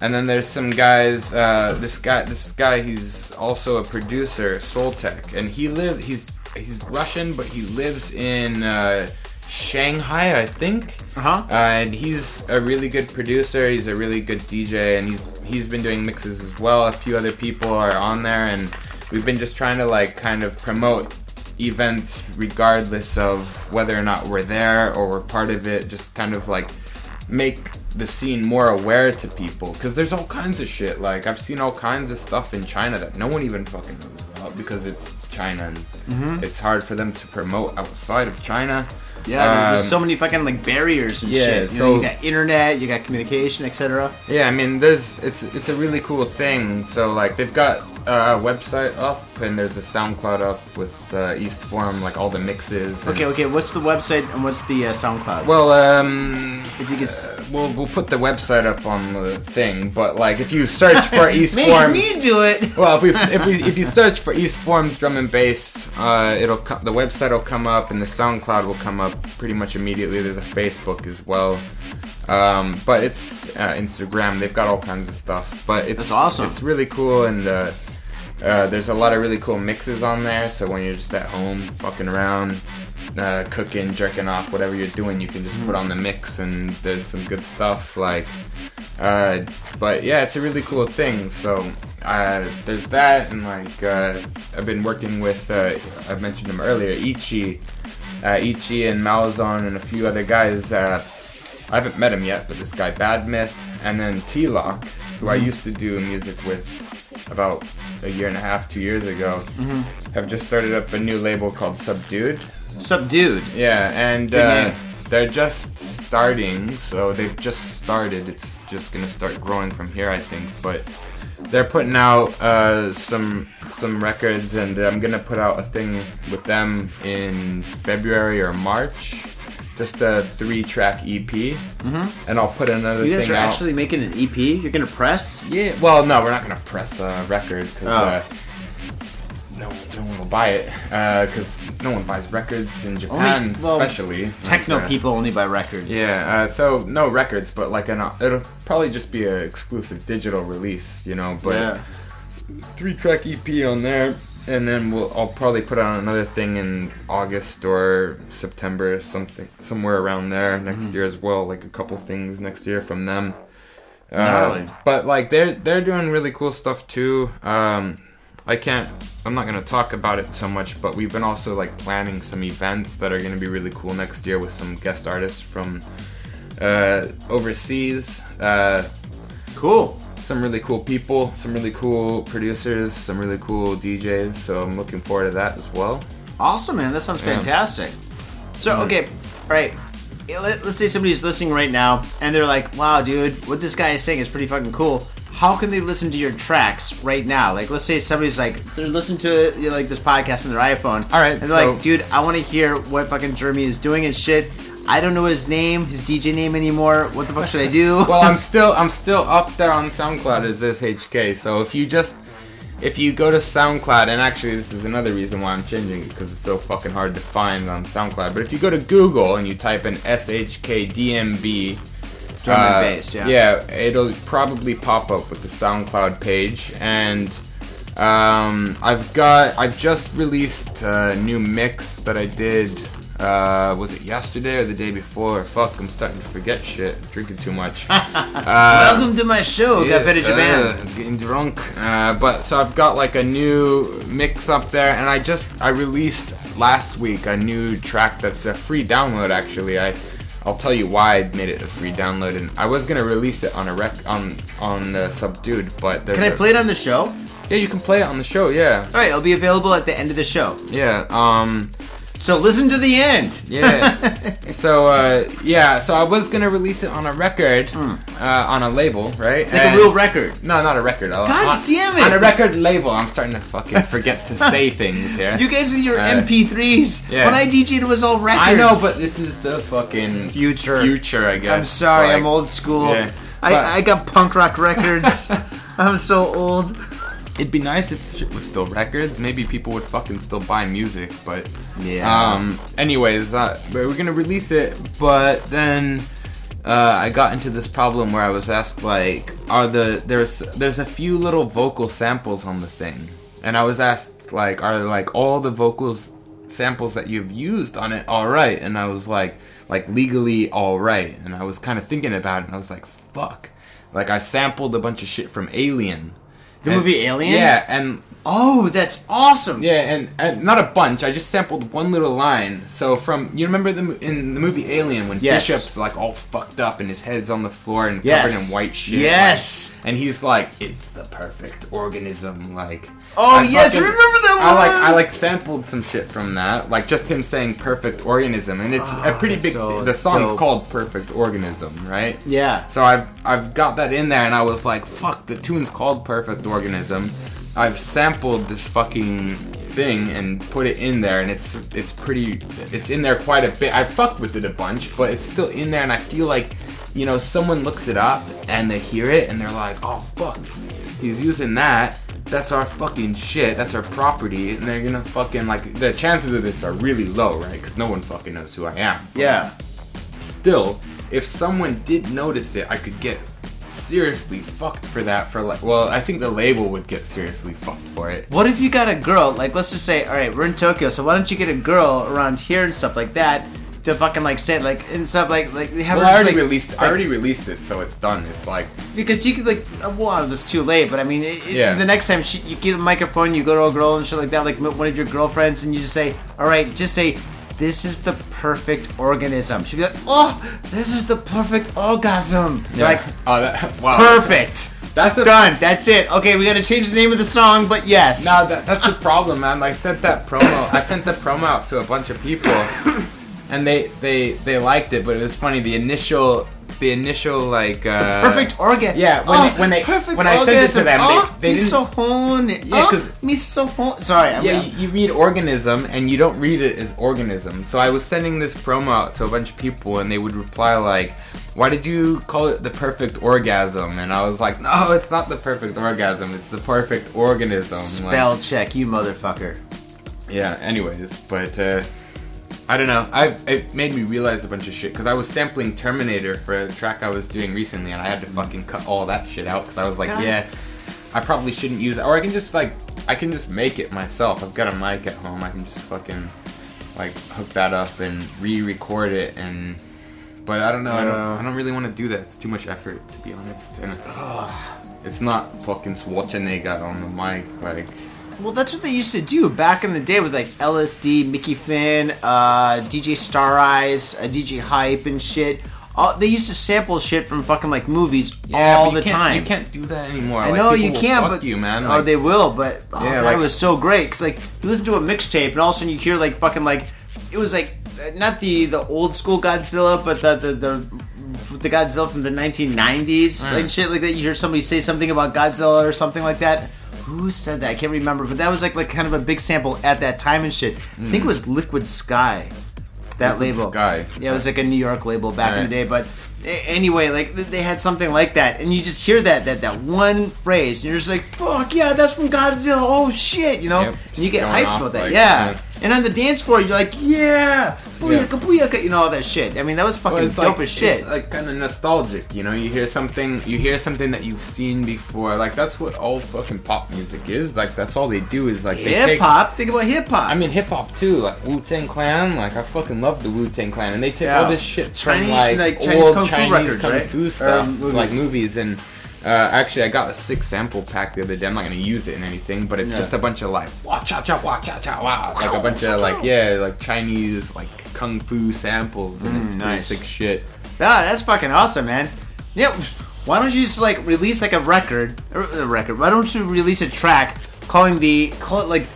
And then there's some guys, uh, this guy, this guy, he's also a producer, Soultek. And he lives, he's, he's Russian, but he lives in, uh, Shanghai, I think. Uh-huh. Uh, and he's a really good producer, he's a really good D J, and he's he's been doing mixes as well. A few other people are on there, and we've been just trying to like kind of promote events regardless of whether or not we're there or we're part of it, just kind of like make the scene more aware to people, because there's all kinds of shit. Like, I've seen all kinds of stuff in China that no one even fucking knows about, because it's China and mm-hmm. it's hard for them to promote outside of China. Yeah, um, I mean, there's so many fucking like barriers and yeah, shit. You so know, you got internet, you got communication, et cetera. Yeah, I mean, there's it's it's a really cool thing. So like, they've got a website up, and there's a SoundCloud up with uh, Eastform, like all the mixes. And, okay, okay. What's the website and what's the uh, SoundCloud? Well, um, if you could, uh, we'll we'll put the website up on the thing. But like, if you search for Eastform, make me do it. Well, if we if we if you search for Eastform's drum and bass, uh, it'll co- the website will come up, and the SoundCloud will come up pretty much immediately. There's a Facebook as well, um, but it's uh, Instagram. They've got all kinds of stuff, but it's That's awesome. It's really cool, and uh, uh, there's a lot of really cool mixes on there. So when you're just at home, fucking around, uh, cooking, jerking off, whatever you're doing, you can just put on the mix, and there's some good stuff. Like, uh, but yeah, it's a really cool thing. So. Uh, there's that, and like uh, I've been working with uh, I mentioned him earlier, Ichi uh, Ichi and Malazon and a few other guys. uh, I haven't met him yet, but this guy Bad Myth, and then T-Lock, who mm-hmm. I used to do music with about a year and a half, two years ago, mm-hmm. have just started up a new label called Subdued Subdued yeah, and uh, they're just starting, so they've just started. It's just gonna start growing from here, I think, but they're putting out uh, some some records, and I'm gonna put out a thing with them in February or March. Just a three-track E P, mm-hmm. and I'll put another thing out. You guys are out. Actually making an E P? You're gonna press? Yeah. Well, no, we're not gonna press a record, because oh. uh, no, no one will buy it. Because uh, no one buys records in Japan, only, well, especially. Techno like, uh, people only buy records. Yeah. Uh, so no records, but like an it'll. Probably just be an exclusive digital release, you know, but yeah. three-track E P on there, and then we'll I'll probably put out another thing in August or September or something, somewhere around there next mm-hmm. year as well, like a couple things next year from them. Uh, really? But like they're they're doing really cool stuff too. Um, I can't I'm not gonna talk about it so much, but we've been also like planning some events that are gonna be really cool next year with some guest artists from Uh, overseas. Uh, cool. Some really cool people, some really cool producers, some really cool D Js, so I'm looking forward to that as well. Awesome, man. That sounds yeah. fantastic. So, okay, all right. Let's say somebody's listening right now, and they're like, wow, dude, what this guy is saying is pretty fucking cool. How can they listen to your tracks right now? Like, let's say somebody's like, they're listening to, you know, like this podcast on their iPhone. All right. And they're so- like, dude, I want to hear what fucking Jeremy is doing and shit. I don't know his name, his D J name anymore. What the fuck should I do? Well, I'm still I'm still up there on SoundCloud as S H K. So if you just if you go to SoundCloud, and actually this is another reason why I'm changing it, because it's so fucking hard to find on SoundCloud. But if you go to Google and you type in S H K D M B, drum uh, and bass, yeah, yeah, it'll probably pop up with the SoundCloud page. And um, I've got I've just released a new mix that I did. Uh, was it yesterday or the day before? Fuck, I'm starting to forget shit. I'm drinking too much. uh, Welcome to my show, Got Faded Japan. Uh, getting drunk. Uh, but so I've got like a new mix up there, and I just I released last week a new track that's a free download. Actually, I I'll tell you why I made it a free download, and I was gonna release it on a rec on on the Subdued, but can I play it on the show? Yeah, you can play it on the show. Yeah. All right, it'll be available at the end of the show. Yeah. Um. So listen to the end. Yeah. So uh, yeah. So I was gonna release it on a record, mm. uh, on a label, right? Like and a real record. No, not a record. I'll, God on, damn it! On a record label. I'm starting to fucking forget to say things here. You guys with your uh, M P threes. Yeah. When I D J'd, it was all records. I know, but this is the fucking future. Future, I guess. I'm sorry. Like, I'm old school. Yeah. I but, I got punk rock records. I'm so old. It'd be nice if shit was still records. Maybe people would fucking still buy music, but... Yeah. Um, anyways, uh, we're gonna release it, but then uh, I got into this problem where I was asked, like, are the... There's there's a few little vocal samples on the thing. And I was asked, like, are, like, all the vocals samples that you've used on it all right? And I was like, like, legally all right. And I was kind of thinking about it, and I was like, fuck. Like, I sampled a bunch of shit from Alien... The and, movie Alien? Yeah, and... Oh, that's awesome! Yeah, and, and not a bunch. I just sampled one little line. So from... You remember the in the movie Alien when yes. Bishop's like all fucked up and his head's on the floor and yes. covered in white shit? Yes! Like, and he's like, it's the perfect organism, like... Oh, I yes, fucking, remember that one! I like, I like sampled some shit from that. Like just him saying perfect organism. And it's oh, a pretty big... So the song's dope. Called Perfect Organism, right? Yeah. So I've, I've got that in there and I was like, fuck, the tune's called Perfect Organism. I've sampled this fucking thing and put it in there, and it's it's pretty, it's in there quite a bit. I fucked with it a bunch, but it's still in there, and I feel like, you know, someone looks it up, and they hear it, and they're like, oh, fuck, he's using that, that's our fucking shit, that's our property, and they're gonna fucking, like, the chances of this are really low, right, because no one fucking knows who I am. Yeah. Still, if someone did notice it, I could get seriously fucked for that for like well I think the label would get seriously fucked for it. What if you got a girl, like let's just say, alright, we're in Tokyo, so why don't you get a girl around here and stuff like that to fucking like say like and stuff like like have well, her I already just, like, released like, I already released it, so it's done. It's like because you could like well it was too late, but I mean it, yeah. the next time she, you get a microphone, you go to a girl and shit like that, like one of your girlfriends, and you just say, alright, just say this is the perfect organism. She'd be like, oh, this is the perfect orgasm. Yeah. Like, oh, that, wow. Perfect. That's the done. P- that's it. Okay, we gotta change the name of the song, but yes. No, that, that's the problem, man. Like, sent that promo. I sent the promo out to a bunch of people, and they they they liked it. But it was funny. The initial the initial like uh, the perfect organ. Yeah, when oh, they, when they when I sent it to them, oh, they, they didn't. Hone. Yeah, because oh, so hone. Sorry, I yeah, mean, you read organism and you don't read it as organism. So I was sending this promo out to a bunch of people, and they would reply like, "Why did you call it the perfect orgasm?" And I was like, "No, it's not the perfect orgasm. It's the perfect organism." Spell like, check, you motherfucker. Yeah. Anyways, but. Uh, I don't know. I've, it made me realize a bunch of shit because I was sampling Terminator for a track I was doing recently, and I had to fucking cut all that shit out because I was like, God. yeah, I probably shouldn't use it, or I can just like, I can just make it myself. I've got a mic at home. I can just fucking like hook that up and re-record it, and but I don't know. I don't. I don't really want to do that. It's too much effort, to be honest. And ugh, it's not fucking Schwarzenegger on the mic, like. Well, that's what they used to do back in the day with, like, L S D, Mickey Finn, uh, D J Star Eyes, uh, D J Hype and shit. All, they used to sample shit from fucking, like, movies yeah, all the time. You can't do that anymore. I like, know, you can't, fuck but... You, man. Like, oh, they will, but oh, yeah, that like, was so great. Because, like, you listen to a mixtape, and all of a sudden you hear, like, fucking, like... It was, like, not the, the old-school Godzilla, but the... the, the the Godzilla from the nineteen nineties mm. and shit like that. You hear somebody say something about Godzilla or something like that. Who said that? I can't remember, but that was like like kind of a big sample at that time and shit. Mm. I think it was Liquid Sky, that Liquid label. Sky. Yeah, it was like a New York label back right. in the day. But anyway, like they had something like that, and you just hear that that that one phrase, and you're just like, "Fuck yeah, that's from Godzilla." Oh shit, you know, yep. and you get Going hyped about that. Like, yeah. yeah. And on the dance floor, you're like, yeah, booyaka, booyaka, you know, all that shit. I mean, that was fucking well, dope like, as shit. It's like kind of nostalgic, you know? You hear something you hear something that you've seen before. Like, that's what all fucking pop music is. Like, that's all they do is, like, hip-hop? They Hip-hop? Think about hip-hop. I mean, hip-hop, too. Like, Wu-Tang Clan. Like, I fucking love the Wu-Tang Clan. And they take yeah. all this shit Chinese, from, like, like Chinese old Kung Fu Chinese records, Kung Fu right? stuff, um, movies. like movies and... Uh, actually, I got a six sample pack the other day. I'm not gonna use it in anything, but it's yeah. just a bunch of like wah cha cha wah cha cha wah, like a bunch of like yeah, like Chinese like kung fu samples and mm, it's nice. Pretty sick shit. Yeah, that's fucking awesome, man. Yeah, why don't you just like release like a record, a record? Why don't you release a track calling the call it, like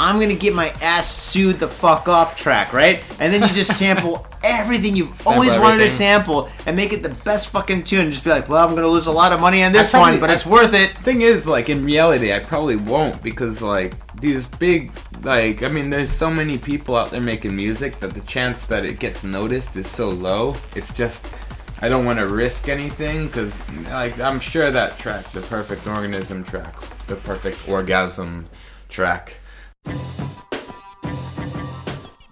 I'm gonna get my ass sued the fuck off track, right? And then you just sample. Everything you've sample always everything. wanted to sample and make it the best fucking tune. Just be like, well, I'm gonna lose a lot of money on this probably, one, but I, it's worth it. Thing is, like in reality, I probably won't because like these big, like I mean, there's so many people out there making music that the chance that it gets noticed is so low. It's just I don't want to risk anything because like I'm sure that track, the perfect organism track, the perfect orgasm track.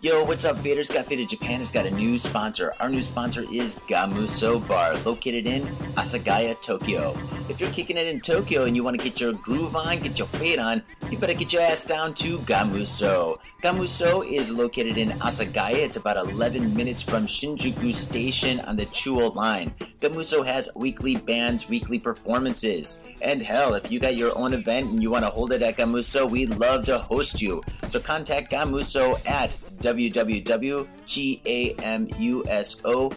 Yo, what's up, faders? Got Faded Japan has got a new sponsor. Our new sponsor is Gamuso Bar, located in Asagaya, Tokyo. If you're kicking it in Tokyo and you want to get your groove on, get your fade on, you better get your ass down to Gamuso. Gamuso is located in Asagaya. It's about eleven minutes from Shinjuku Station on the Chuo line. Gamuso has weekly bands, weekly performances. And hell, if you got your own event and you want to hold it at Gamuso, we'd love to host you. So contact Gamuso at w w w dot gamuso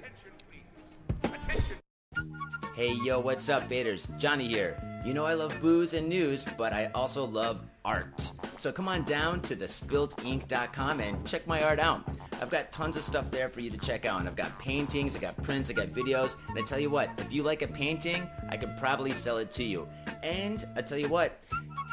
Hey, yo, what's up, Faders? Johnny here. You know I love booze and news, but I also love art. So come on down to the spilt ink dot com and check my art out. I've got tons of stuff there for you to check out. And I've got paintings, I've got prints, I've got videos. And I tell you what, if you like a painting, I could probably sell it to you. And I tell you what,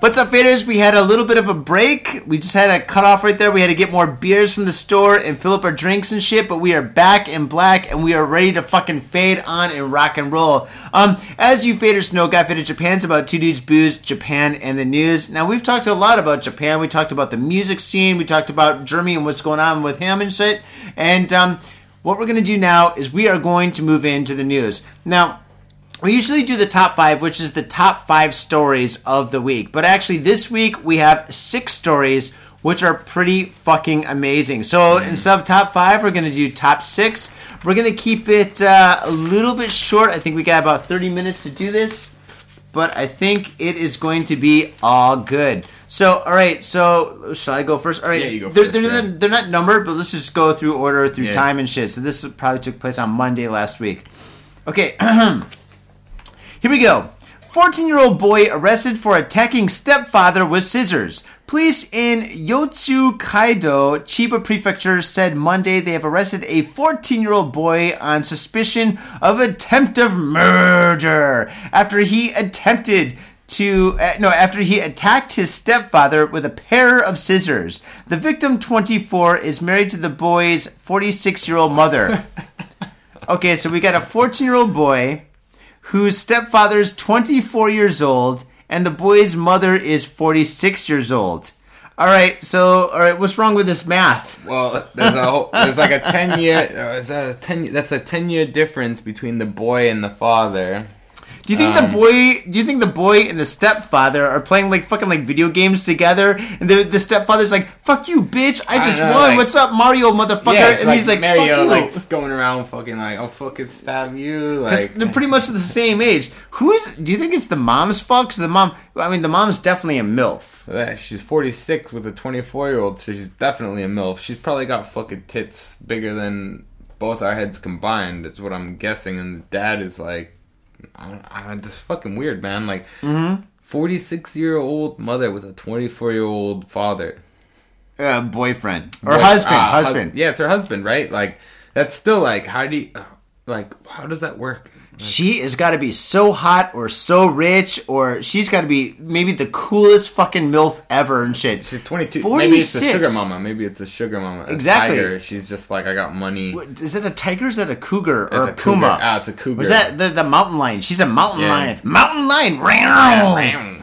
What's up, Faders? We had a little bit of a break. We just had a cutoff right there. We had to get more beers from the store and fill up our drinks and shit, but we are back in black and we are ready to fucking fade on and rock and roll. Um, as you Faders know, Got Faded Japan's about two dudes, booze, Japan, and the news. Now, we've talked a lot about Japan. We talked about the music scene. We talked about Jeremy and what's going on with him and shit. And um, what we're going to do now is we are going to move into the news. Now, we usually do the top five, which is the top five stories of the week. But actually, this week, we have six stories, which are pretty fucking amazing. So instead of top five, we're going to do top six. We're going to keep it uh, a little bit short. I think we got about thirty minutes to do this. But I think it is going to be all good. So, all right. So, shall I go first? All right. Yeah, you go they're, first. They're, yeah. not, they're not numbered, but let's just go through order, through yeah. time and shit. So this probably took place on Monday last week. Okay. Here we go. fourteen-year-old boy arrested for attacking stepfather with scissors. Police in Yotsukaido, Chiba Prefecture, said Monday they have arrested a fourteen-year-old boy on suspicion of attempted murder after he attempted to uh, no after he attacked his stepfather with a pair of scissors. The victim, twenty-four, is married to the boy's forty-six-year-old mother. Okay, so we got a fourteen-year-old boy whose stepfather is twenty-four years old, and the boy's mother is forty-six years old. All right, so all right, what's wrong with this math? Well, there's a whole, there's like a ten year is that a ten that's a ten year difference between the boy and the father. Do you think um, the boy? Do you think the boy and the stepfather are playing like fucking like video games together? And the the stepfather's like, "Fuck you, bitch! I just I know, won. Like, what's up, Mario, motherfucker?" Yeah, and like he's like, Mario, fuck you. Like just going around fucking like, "I'll fucking stab you." Like they're pretty much the same age. Who is? Do you think it's the mom's fault? Because the mom, I mean, the mom's definitely a MILF. Yeah, she's forty-six with a twenty-four-year-old, so she's definitely a MILF. She's probably got fucking tits bigger than both our heads combined. Is what I'm guessing. And the dad is like, I don't, I don't, this is fucking weird, man. Like, forty-six-year-old mm-hmm. mother with a twenty-four-year-old father. Uh, boyfriend. Or Boy, husband. Uh, husband. Hus- yeah, it's her husband, right? Like, that's still, like, how do you... Like, how does that work? Like, she has got to be so hot or so rich or she's got to be maybe the coolest fucking MILF ever and shit. She's twenty-two. forty-six. Maybe it's a sugar mama. Maybe it's a sugar mama. Exactly. A tiger. She's just like, I got money. What, is it a tiger? Is that a cougar or it's a, a puma? Ah, oh, it's a cougar. Was that the, the mountain lion? She's a mountain yeah. lion. Mountain lion. Ram.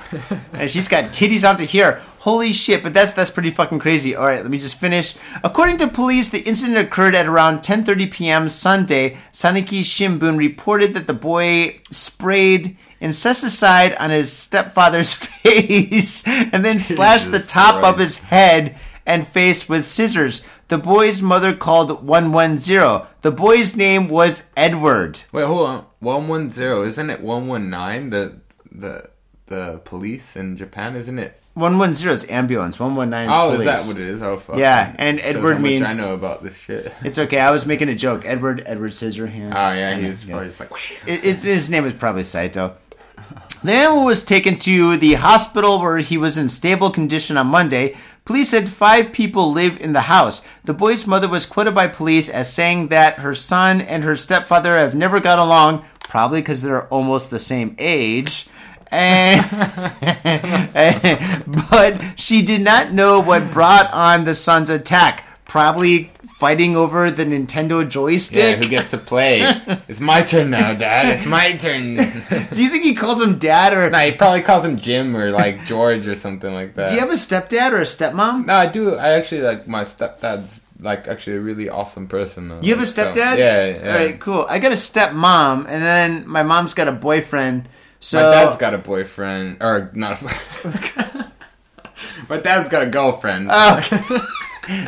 And she's got titties onto here. Holy shit, but that's that's pretty fucking crazy. All right, let me just finish. According to police, the incident occurred at around ten thirty p.m. Sunday. Saniki Shimbun reported that the boy sprayed insecticide on his stepfather's face and then slashed Jesus the top Christ. of his head and face with scissors. The boy's mother called one one zero. The boy's name was Edward. Wait, hold on. one one zero, isn't it one one nine? The... the... the police in Japan, isn't it? one ten is ambulance, one nineteen is police. Oh, is that what it is? Oh, fuck. Yeah, and Edward means... Shows how much I know about this shit. It's okay, I was making a joke. Edward, Edward Scissorhands. Oh, yeah, he's probably just like... It, it's, his name is probably Saito. The animal was taken to the hospital where he was in stable condition on Monday. Police said five people live in the house. The boy's mother was quoted by police as saying that her son and her stepfather have never got along, probably because they're almost the same age. And, and, but she did not know what brought on the son's attack. Probably fighting over the Nintendo joystick. Yeah, who gets to play? It's my turn now, Dad. It's my turn. Do you think he calls him Dad or... No, he probably calls him Jim or like George or something like that. Do you have a stepdad or a stepmom? No, I do. I actually like my stepdad's like actually a really awesome person. Though. You have a stepdad? So, yeah, yeah. All right, cool. I got a stepmom, and then my mom's got a boyfriend. So my dad's got a boyfriend, or not a boyfriend. My dad's got a girlfriend. Oh.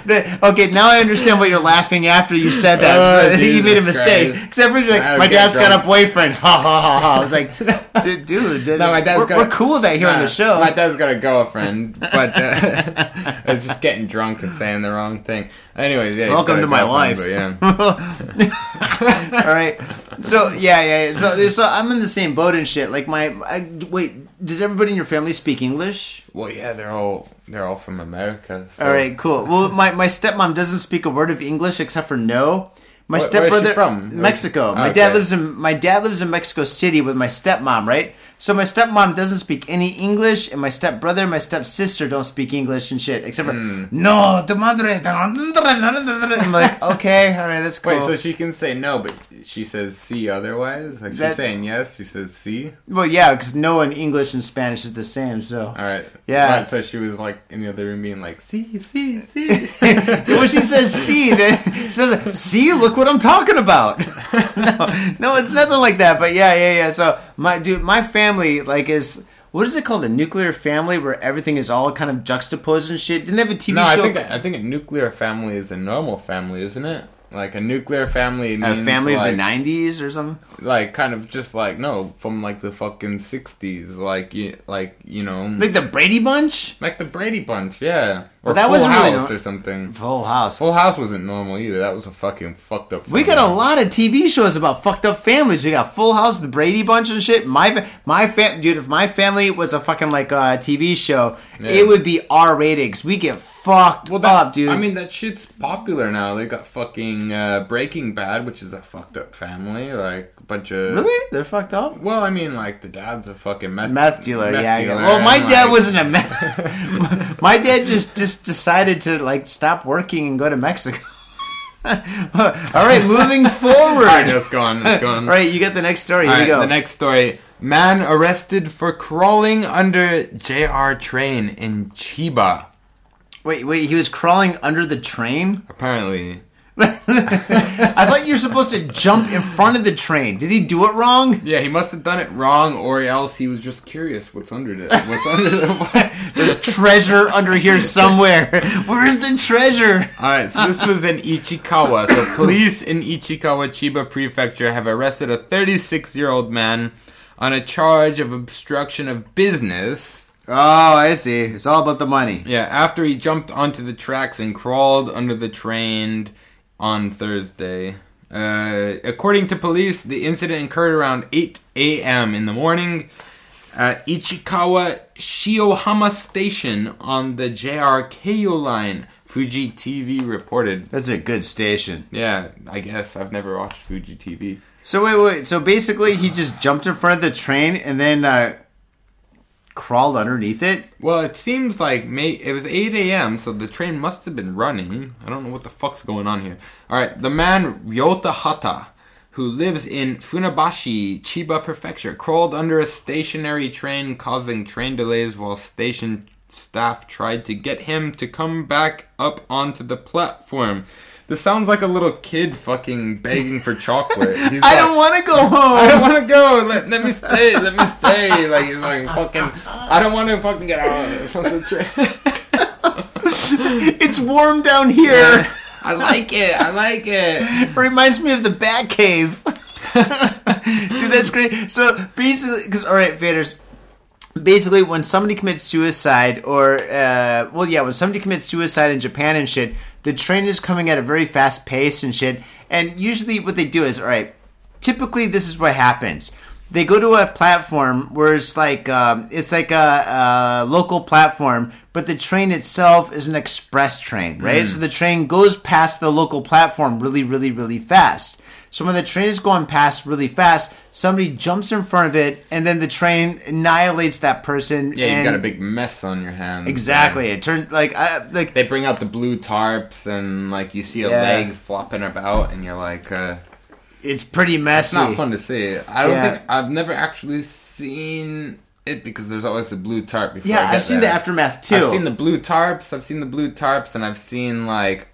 The, okay, now I understand what you're laughing after you said that. Oh, so, you made a mistake. Except for like, my dad's drunk. Got a boyfriend. Ha ha ha ha. I was like, dude, dude no, my dad's we're, got a, we're cool with that here nah, on the show. My dad's got a girlfriend, but uh, it's just getting drunk and saying the wrong thing. Anyways, yeah. Welcome to my life. Yeah. All right. So yeah, yeah. yeah. So, so I'm in the same boat and shit. Like my, I, wait. Does everybody in your family speak English? Well, yeah, they're all they're all from America. So. All right, cool. Well, my, my stepmom doesn't speak a word of English except for no. My what, stepbrother where is she from? Mexico. Oh, my okay. dad lives in my dad lives in Mexico City with my stepmom, right? So my stepmom doesn't speak any English, and my stepbrother and my stepsister don't speak English and shit, except for, mm. no, tu madre, I'm like, okay, all right, that's cool. Wait, so she can say no, but she says si otherwise? Like, that, she's saying yes, she says si? Well, yeah, because no in English and Spanish is the same, so. All right. Yeah. Right, so she was, like, in the other room being like, si, si, si. When she says si, then she says, see, look what I'm talking about. no, no, it's nothing like that, but yeah, yeah, yeah, so, my dude, my family... Family, like, is what is it called? A nuclear family where everything is all kind of juxtaposed and shit. Didn't they have a T V no, show? No, I think I think a nuclear family is a normal family, isn't it? Like a nuclear family means a family like, of the nineties or something. Like kind of just like no, from like the fucking sixties, like you, like you know, like the Brady Bunch, like the Brady Bunch, yeah, or well, that Full wasn't House really no- or something. Full House, Full House wasn't normal either. That was a fucking fucked up family. We got a lot of T V shows about fucked up families. We got Full House, the Brady Bunch, and shit. My my fa- dude, if my family was a fucking like a uh, T V show, yeah. It would be R ratings. We get fucked well, that, up, dude. I mean that shit's popular now. They got fucking. Uh, Breaking Bad, which is a fucked up family, like a bunch of really, they're fucked up. Well, I mean, like the dad's a fucking meth, meth dealer, meth yeah. Dealer, well, my dad like... wasn't a meth. My dad just just decided to like stop working and go to Mexico. All right, moving forward. All right, let's go on. Let's go on. All right, you got the next story. All Here right, you go. The next story: man arrested for crawling under J R train in Chiba. Wait, wait, he was crawling under the train? Apparently. I thought you were supposed to jump in front of the train. Did he do it wrong? Yeah, he must have done it wrong, or else he was just curious. What's under it? What's under the? There's treasure under here somewhere. Where's the treasure? All right, so this was in Ichikawa. So police in Ichikawa, Chiba Prefecture, have arrested a thirty-six-year-old man on a charge of obstruction of business. Oh, I see. It's all about the money. Yeah, after he jumped onto the tracks and crawled under the train on Thursday. Uh, according to police, the incident occurred around eight a.m. in the morning at Ichikawa Shiohama Station on the J R Keio line, Fuji T V reported. That's a good station. Yeah, I guess. I've never watched Fuji T V. So wait, wait. So basically he just jumped in front of the train and then... Uh, crawled underneath it? Well, it seems like May- it was eight a.m., so the train must have been running. I don't know what the fuck's going on here. All right, the man, Ryota Hata, who lives in Funabashi, Chiba Prefecture, crawled under a stationary train, causing train delays while station staff tried to get him to come back up onto the platform. This sounds like a little kid fucking begging for chocolate. He's I like, don't want to go home. I don't want to go. Let, let me stay. Let me stay. Like he's like fucking. I don't want to fucking get out of the train. It's warm down here. Yeah. I like it. I like it. Reminds me of the Batcave. Dude, that's great. So basically, because all right, Faders. basically when somebody commits suicide or, uh, well, yeah, when somebody commits suicide in Japan and shit, the train is coming at a very fast pace and shit. And usually what they do is, all right, typically this is what happens. They go to a platform where it's like um, it's like a, a local platform, but the train itself is an express train, right? Mm. So the train goes past the local platform really, really, really fast. So when the train is going past really fast, somebody jumps in front of it, and then the train annihilates that person. Yeah, and you got a big mess on your hands. Exactly. It turns like I, like they bring out the blue tarps, and like you see a yeah. leg flopping about, and you're like. Uh, It's pretty messy. It's not fun to see. I don't yeah. think I've never actually seen it because there's always the blue tarp. Before yeah, I get I've seen there. The aftermath too. I've seen the blue tarps. I've seen the blue tarps, and I've seen like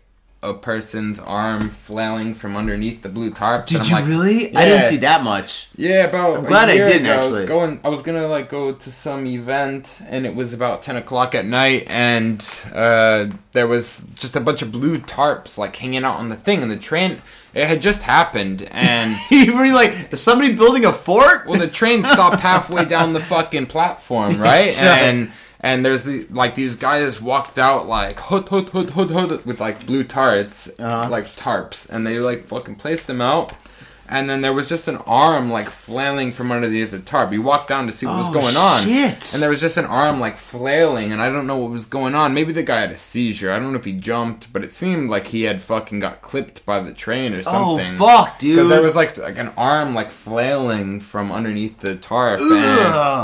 a person's arm flailing from underneath the blue tarp. Did you like, really? Yeah. I didn't see that much. Yeah, about. I'm glad a year I didn't ago, actually. I was going. I was gonna like go to some event, and it was about ten o'clock at night, and uh, there was just a bunch of blue tarps like hanging out on the thing, and the train. It had just happened, and... You were like, is somebody building a fort? Well, the train stopped halfway down the fucking platform, right? And and there's, the, like, these guys walked out, like, hut, hut, hut, hut, hut, with, like, blue tarts, uh-huh. like, tarps. And they, like, fucking placed them out. And then there was just an arm, like, flailing from underneath the tarp. You walked down to see what oh, was going on. Shit. And there was just an arm, like, flailing, and I don't know what was going on. Maybe the guy had a seizure. I don't know if he jumped, but it seemed like he had fucking got clipped by the train or something. Oh, fuck, dude. Because there was, like, like, an arm, like, flailing from underneath the tarp. Ugh. And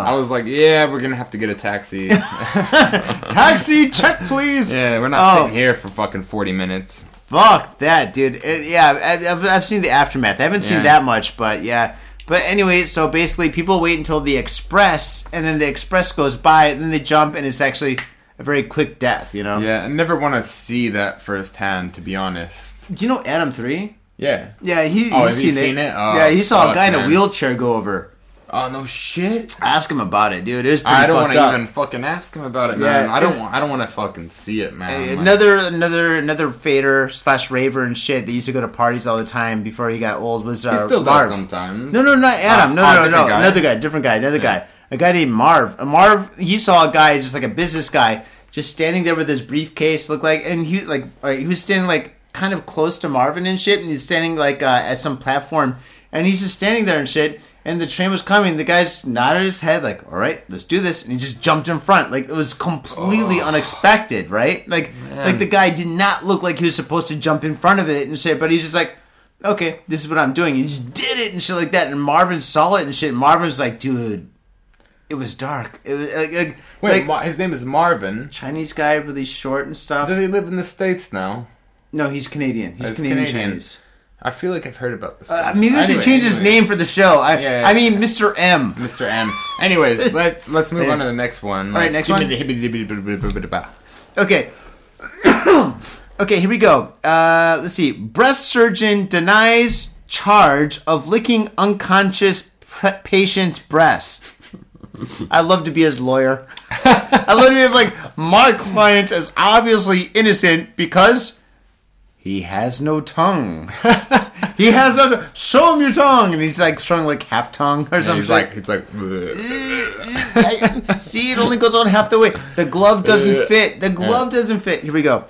I was like, yeah, we're going to have to get a taxi. Taxi, check, please. Yeah, we're not oh. sitting here for fucking forty minutes. Fuck that, dude. It, yeah, I've, I've seen the aftermath. I haven't yeah. seen that much, but yeah. But anyway, so basically people wait until the express, and then the express goes by, and then they jump, and it's actually a very quick death, you know? Yeah, I never want to see that firsthand, to be honest. Do you know Adam three? Yeah. Yeah, he, oh, he's seen, he seen it. it? Oh, yeah, he saw fuck, a guy man. in a wheelchair go over. Oh, no shit. Ask him about it, dude. It was pretty fucked up. I don't want to even fucking ask him about it, man. Yeah, I don't want I don't want to fucking see it, man. Another like, another another fader slash raver and shit that used to go to parties all the time before he got old was uh, Marv. He still does sometimes. No, no, not Adam. Uh, no, no, oh, no. no. Guy. Another guy. Different guy. Another yeah. guy. A guy named Marv. Marv, he saw a guy, just like a business guy, just standing there with his briefcase, looked like, and he like he was standing like kind of close to Marvin and shit, and he's standing like uh, at some platform, and he's just standing there and shit. And the train was coming. The guy just nodded his head like, all right, let's do this. And he just jumped in front. Like, it was completely oh, unexpected, right? Like, man. like the guy did not look like he was supposed to jump in front of it and shit. But he's just like, okay, this is what I'm doing. He just did it and shit like that. And Marvin saw it and shit. Marvin's like, dude, it was dark. It was like, like Wait, like, his name is Marvin. Chinese guy, really short and stuff. Does he live in the States now? No, he's Canadian. He's, he's Canadian, Canadian Chinese. I feel like I've heard about this. Uh, maybe we should anyway, change anyway. his name for the show. I, yeah, yeah, I mean, yeah. Mister M. Mister M. Anyways, let, let's move yeah. on to the next one. All like, right, next one. Okay. Okay, here we go. Uh, let's see. Breast surgeon denies charge of licking unconscious pre- patient's breast. I'd love to be his lawyer. I'd love to be like, my client is obviously innocent because... he has no tongue. He has no tongue. Show him your tongue. And he's like showing like half tongue or something. He's like, he's like. See, it only goes on half the way. The glove doesn't fit. The glove doesn't fit. Here we go.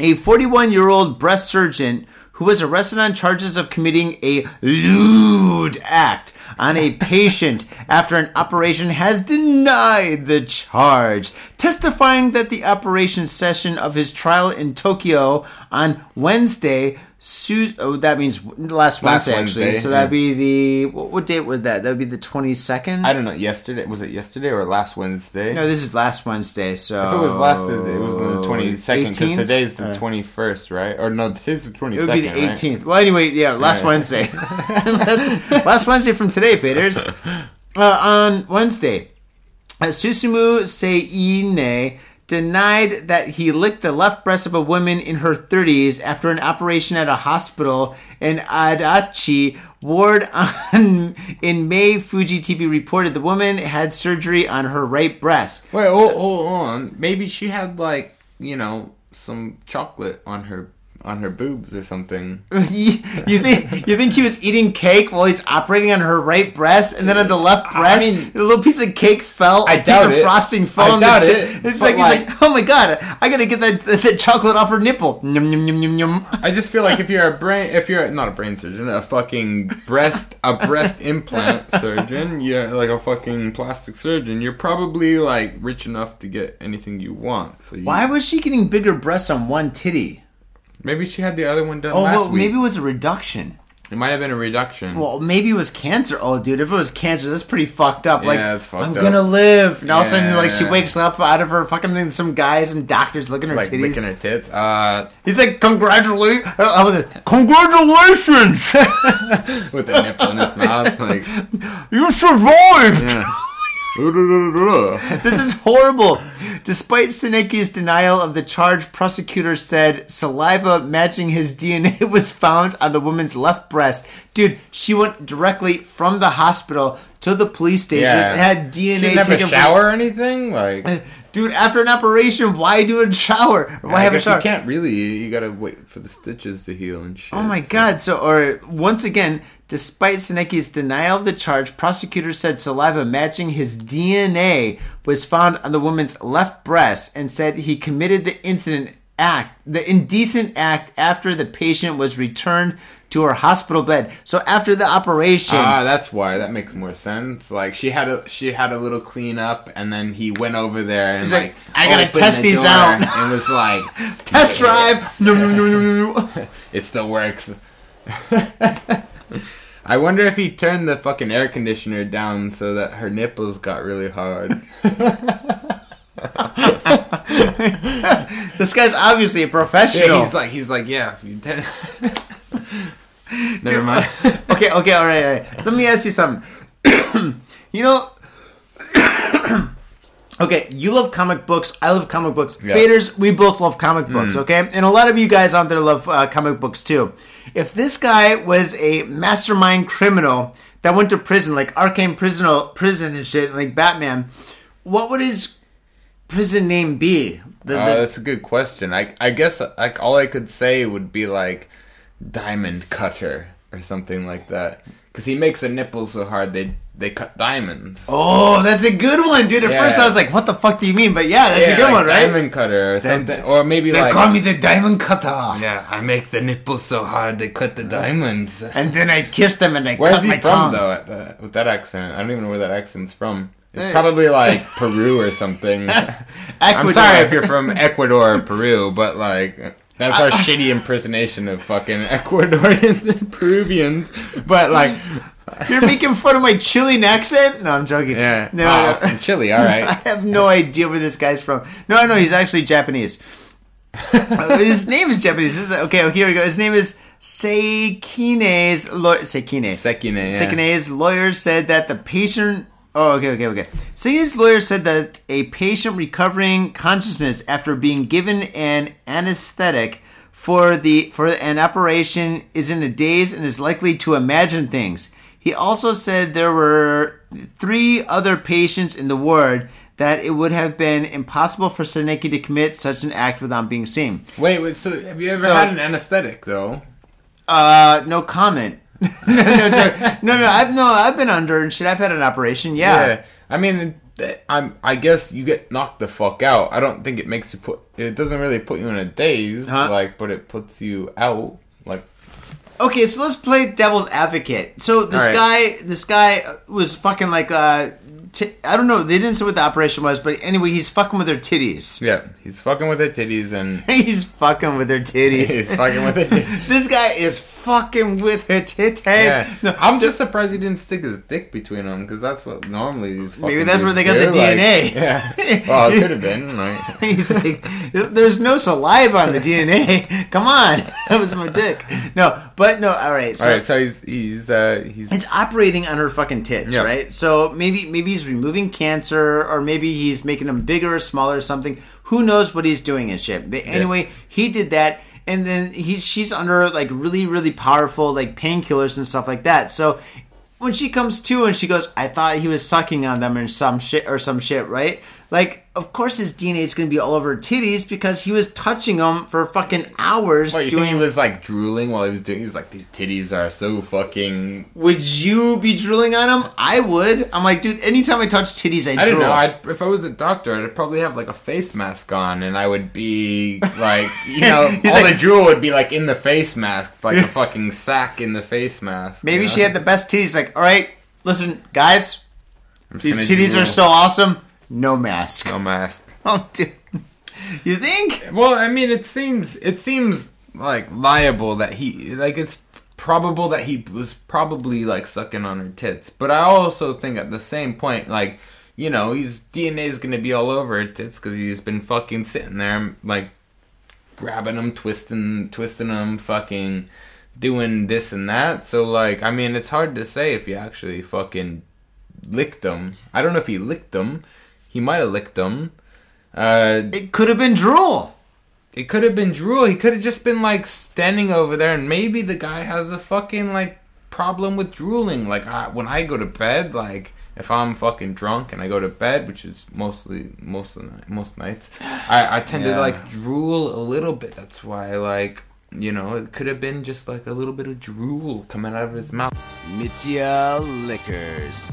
A forty-one-year-old breast surgeon who was arrested on charges of committing a lewd act on a patient after an operation has denied the charge, testifying that the operation session of his trial in Tokyo on Wednesday, su- oh, that means last, last Wednesday, Wednesday actually, so that'd yeah. be the, what, what date would that, that'd be the twenty-second? I don't know, yesterday, was it yesterday or last Wednesday? No, this is last Wednesday, so. If it was last, it was the twenty-second, because today's the twenty-first, right? Or no, today's the twenty-second, it would be the eighteenth. Right? Well, anyway, yeah, last yeah. Wednesday. last, last Wednesday from today, faders. Uh, on Wednesday, Susumu Seine denied that he licked the left breast of a woman in her thirties after an operation at a hospital in Adachi Ward on, in May. Fuji T V reported the woman had surgery on her right breast. Wait, so, hold, hold on. Maybe she had, like, you know, some chocolate on her on her boobs or something. you, you think you think he was eating cake while he's operating on her right breast, and then on the left breast, I mean, a little piece of cake fell. I a doubt piece it. Of frosting fell. I on doubt the t- it. It's like, like he's like, oh my god, I gotta get that that chocolate off her nipple. Yum yum yum yum yum. I just feel like if you're a brain, if you're not a brain surgeon, a fucking breast a breast implant surgeon, you're like a fucking plastic surgeon. You're probably like rich enough to get anything you want. So you, why was she getting bigger breasts on one titty? Maybe she had the other one done oh, last well, week. Oh, maybe it was a reduction. It might have been a reduction. Well, maybe it was cancer. Oh, dude, if it was cancer, that's pretty fucked up. Yeah, like, that's fucked I'm up. I'm gonna live. And yeah. all of a sudden, like, she wakes up out of her fucking thing. Some guy, some doctor's looking at her like, titties. Like, licking her tits. Uh, He's like, congratulations. Uh, congratulations! With a nipple in his mouth. Like, you survived! Yeah. This is horrible. Despite Sineki's denial of the charge, prosecutor said saliva matching his D N A was found on the woman's left breast. Dude, she went directly from the hospital to the police station yeah. and had D N A she didn't have taken. Have a shower from- or anything? Like, dude, after an operation, why do a shower? Why I have guess a shower? You can't really. You gotta wait for the stitches to heal and shit. Oh my so. god! So, or once again. Despite Sineki's denial of the charge, prosecutors said saliva matching his D N A was found on the woman's left breast and said he committed the incident act, the indecent act after the patient was returned to her hospital bed. So after the operation, ah, uh, that's why that makes more sense. Like she had a she had a little cleanup, and then he went over there and like, like I gotta test these out. And was like test drive. No no no no no. It still works. I wonder if he turned the fucking air conditioner down so that her nipples got really hard. This guy's obviously a professional. Yeah, he's like, he's like, yeah. If you turn... Never Dude, mind. okay, okay, all right, all right. Let me ask you something. You know, okay, you love comic books. I love comic books. Yeah. Faders, we both love comic books, mm. okay? And a lot of you guys out there love uh, comic books too. If this guy was a mastermind criminal that went to prison, like Arcane prison, prison and shit, like Batman, what would his prison name be? The, the... Uh, that's a good question. I I guess like all I could say would be like Diamond Cutter or something like that. Because he makes the nipples so hard they they cut diamonds. Oh, that's a good one, dude. At yeah. first I was like, what the fuck do you mean? But yeah, that's yeah, a good like one, right? Diamond Cutter or something. They, or maybe they like... They call me the Diamond Cutter. Yeah, I make the nipples so hard they cut the diamonds. And then I kiss them and I where's cut my tongue. Where's he from, though, at the, with that accent? I don't even know where that accent's from. It's probably like Peru or something. I'm sorry if you're from Ecuador or Peru, but like... That's our uh, shitty impersonation of fucking Ecuadorians and Peruvians. But, like... You're making fun of my Chilean accent? No, I'm joking. Yeah. No, wow, no. From Chile, all right. I have no idea where this guy's from. No, no, he's actually Japanese. His name is Japanese. This is, okay, well, here we go. His name is... Sekine's lawyer... Sekine. Sekine, yeah. Sekine's lawyer said that the patient... Oh, okay, okay, okay. Sekine's lawyer said that a patient recovering consciousness after being given an anesthetic for the for an operation is in a daze and is likely to imagine things. He also said there were three other patients in the ward that it would have been impossible for Seneki to commit such an act without being seen. Wait, wait so have you ever so, had an anesthetic, though? Uh, no comment. no, no, no, no, no, I've no, I've been under and shit. I've had an operation. Yeah, yeah. I mean, I'm. I guess you get knocked the fuck out. I don't think it makes you put. It doesn't really put you in a daze, huh? like, but it puts you out, like. Okay, so let's play devil's advocate. So this right. guy, this guy was fucking like. Uh, t- I don't know. They didn't say what the operation was, but anyway, he's fucking with their titties. Yeah, he's fucking with their titties, and he's fucking with their titties. He's fucking with their titties. This guy is. Fucking with her titty. Yeah. No, I'm just, just surprised he didn't stick his dick between them because that's what normally these fucking maybe that's where they got do. The D N A. Like, yeah. Well, it could have been. Like. He's like, there's no saliva on the D N A. Come on, that was my dick. No, but no. All right. So, all right. So he's he's uh, he's. It's operating on her fucking tits, yeah. right? So maybe maybe he's removing cancer, or maybe he's making them bigger or smaller or something. Who knows what he's doing and shit? But anyway, yeah. he did that. And then he's she's under like really really powerful like painkillers and stuff like that. So when she comes to and she goes, I thought he was sucking on them or some shit or some shit, right? Like, of course his D N A is going to be all over titties because he was touching them for fucking hours. What, you doing... think he was, like, drooling while he was doing... He's like, these titties are so fucking... Would you be drooling on them? I would. I'm like, dude, anytime I touch titties, I, I drool. I don't know. I'd, if I was a doctor, I'd probably have, like, a face mask on, and I would be, like, you know, all like, the drool would be, like, in the face mask. Like a fucking sack in the face mask. Maybe you know? She had the best titties. Like, all right, listen, guys, these titties drool. Are so awesome. No mask. No mask. Oh, dude. You think? Well, I mean, it seems it seems like liable that he like it's probable that he was probably like sucking on her tits. But I also think at the same point, like, you know, his D N A is gonna be all over her tits because he's been fucking sitting there, like, grabbing them, twisting, twisting them, fucking doing this and that. So, like, I mean, it's hard to say if he actually fucking licked them. I don't know if he licked them. He might have licked them. Uh, it could have been drool. It could have been drool. He could have just been, like, standing over there, and maybe the guy has a fucking, like, problem with drooling. Like, I, when I go to bed, like, if I'm fucking drunk and I go to bed, which is mostly, most of the night, most nights, I, I tend yeah. to, like, drool a little bit. That's why, like, you know, it could have been just, like, a little bit of drool coming out of his mouth. Mitsuya Liquors.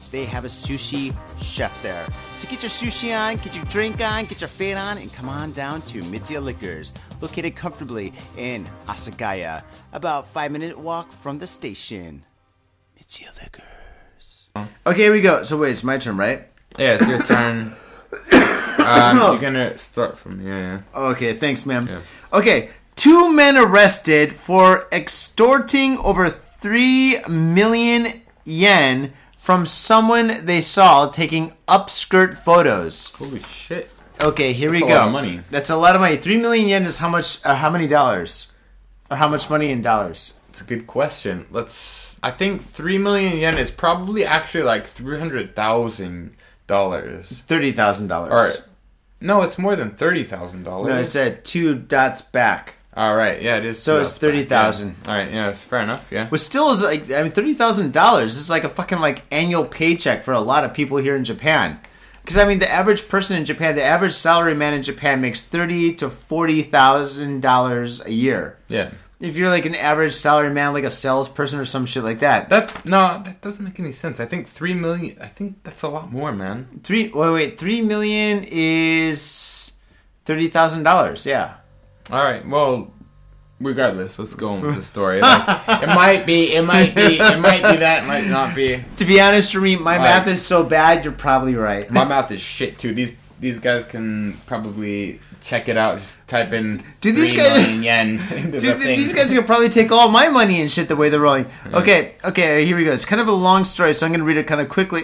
they have a sushi chef there. So get your sushi on, get your drink on, get your fade on, and come on down to Mitsuya Liquors, located comfortably in Asagaya, about five minute walk from the station. Mitsuya Liquors. Okay, here we go. So wait, it's my turn, right? Yeah, it's your turn. um, you're gonna start from here. Yeah. Okay, thanks, ma'am. Yeah. Okay, two men arrested for extorting over three million yen. From someone they saw taking upskirt photos. Holy shit. Okay, here That's we go. That's a lot of money. That's a lot of money. Three million yen is how much, or how many dollars? Or how much money in dollars? It's a good question. Let's, I think three million yen is probably actually like three hundred thousand dollars. thirty thousand dollars. Or, no, it's more than thirty thousand dollars. No, it's at two dots back. All right, yeah, it is. So it's thirty thousand. Yeah. All right, yeah, fair enough. Yeah, which still is like, I mean, thirty thousand dollars is like a fucking like annual paycheck for a lot of people here in Japan. Because I mean, the average person in Japan, the average salary man in Japan makes thirty to forty thousand dollars a year. Yeah. If you're like an average salary man, like a salesperson or some shit like that. That no, that doesn't make any sense. I think three million. I think that's a lot more, man. Three. Wait, wait. Three million is thirty thousand dollars. Yeah. All right. Well, regardless, let's go on with the story. Like, it might be. It might be. It might be that. It might not be. To be honest, Jareem, my like, math is so bad. You're probably right. My math is shit too. These these guys can probably check it out. Just type in do these guys, million yen. Into do the th- these guys can probably take all my money and shit the way they're rolling. Mm. Okay. Okay. Here we go. It's kind of a long story, so I'm going to read it kind of quickly.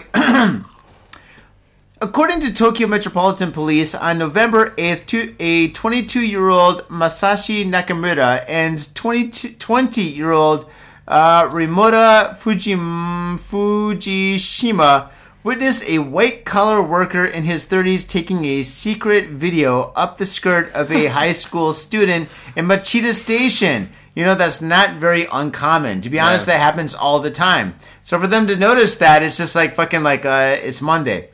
According to Tokyo Metropolitan Police, on November eighth, a twenty-two-year-old Masashi Nakamura and twenty-year-old uh, Rimota Fujim- Fujishima witnessed a white-collar worker in his thirties taking a secret video up the skirt of a high school student in Machida Station. You know, that's not very uncommon. To be honest, yeah. That happens all the time. So for them to notice that, it's just like fucking like uh, it's Monday.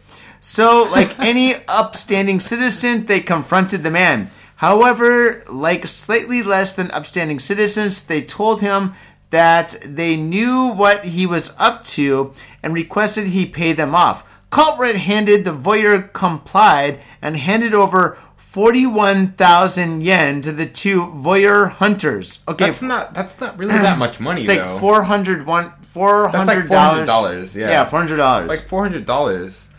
So, like any upstanding citizen, they confronted the man. However, like slightly less than upstanding citizens, they told him that they knew what he was up to and requested he pay them off. Caught red-handed, the voyeur complied and handed over forty-one thousand yen to the two voyeur hunters. Okay, that's not that's not really that much money. It's like though. four hundred one, four hundred dollars. That's like four hundred dollars. Yeah, yeah, four hundred dollars. It's like four hundred dollars.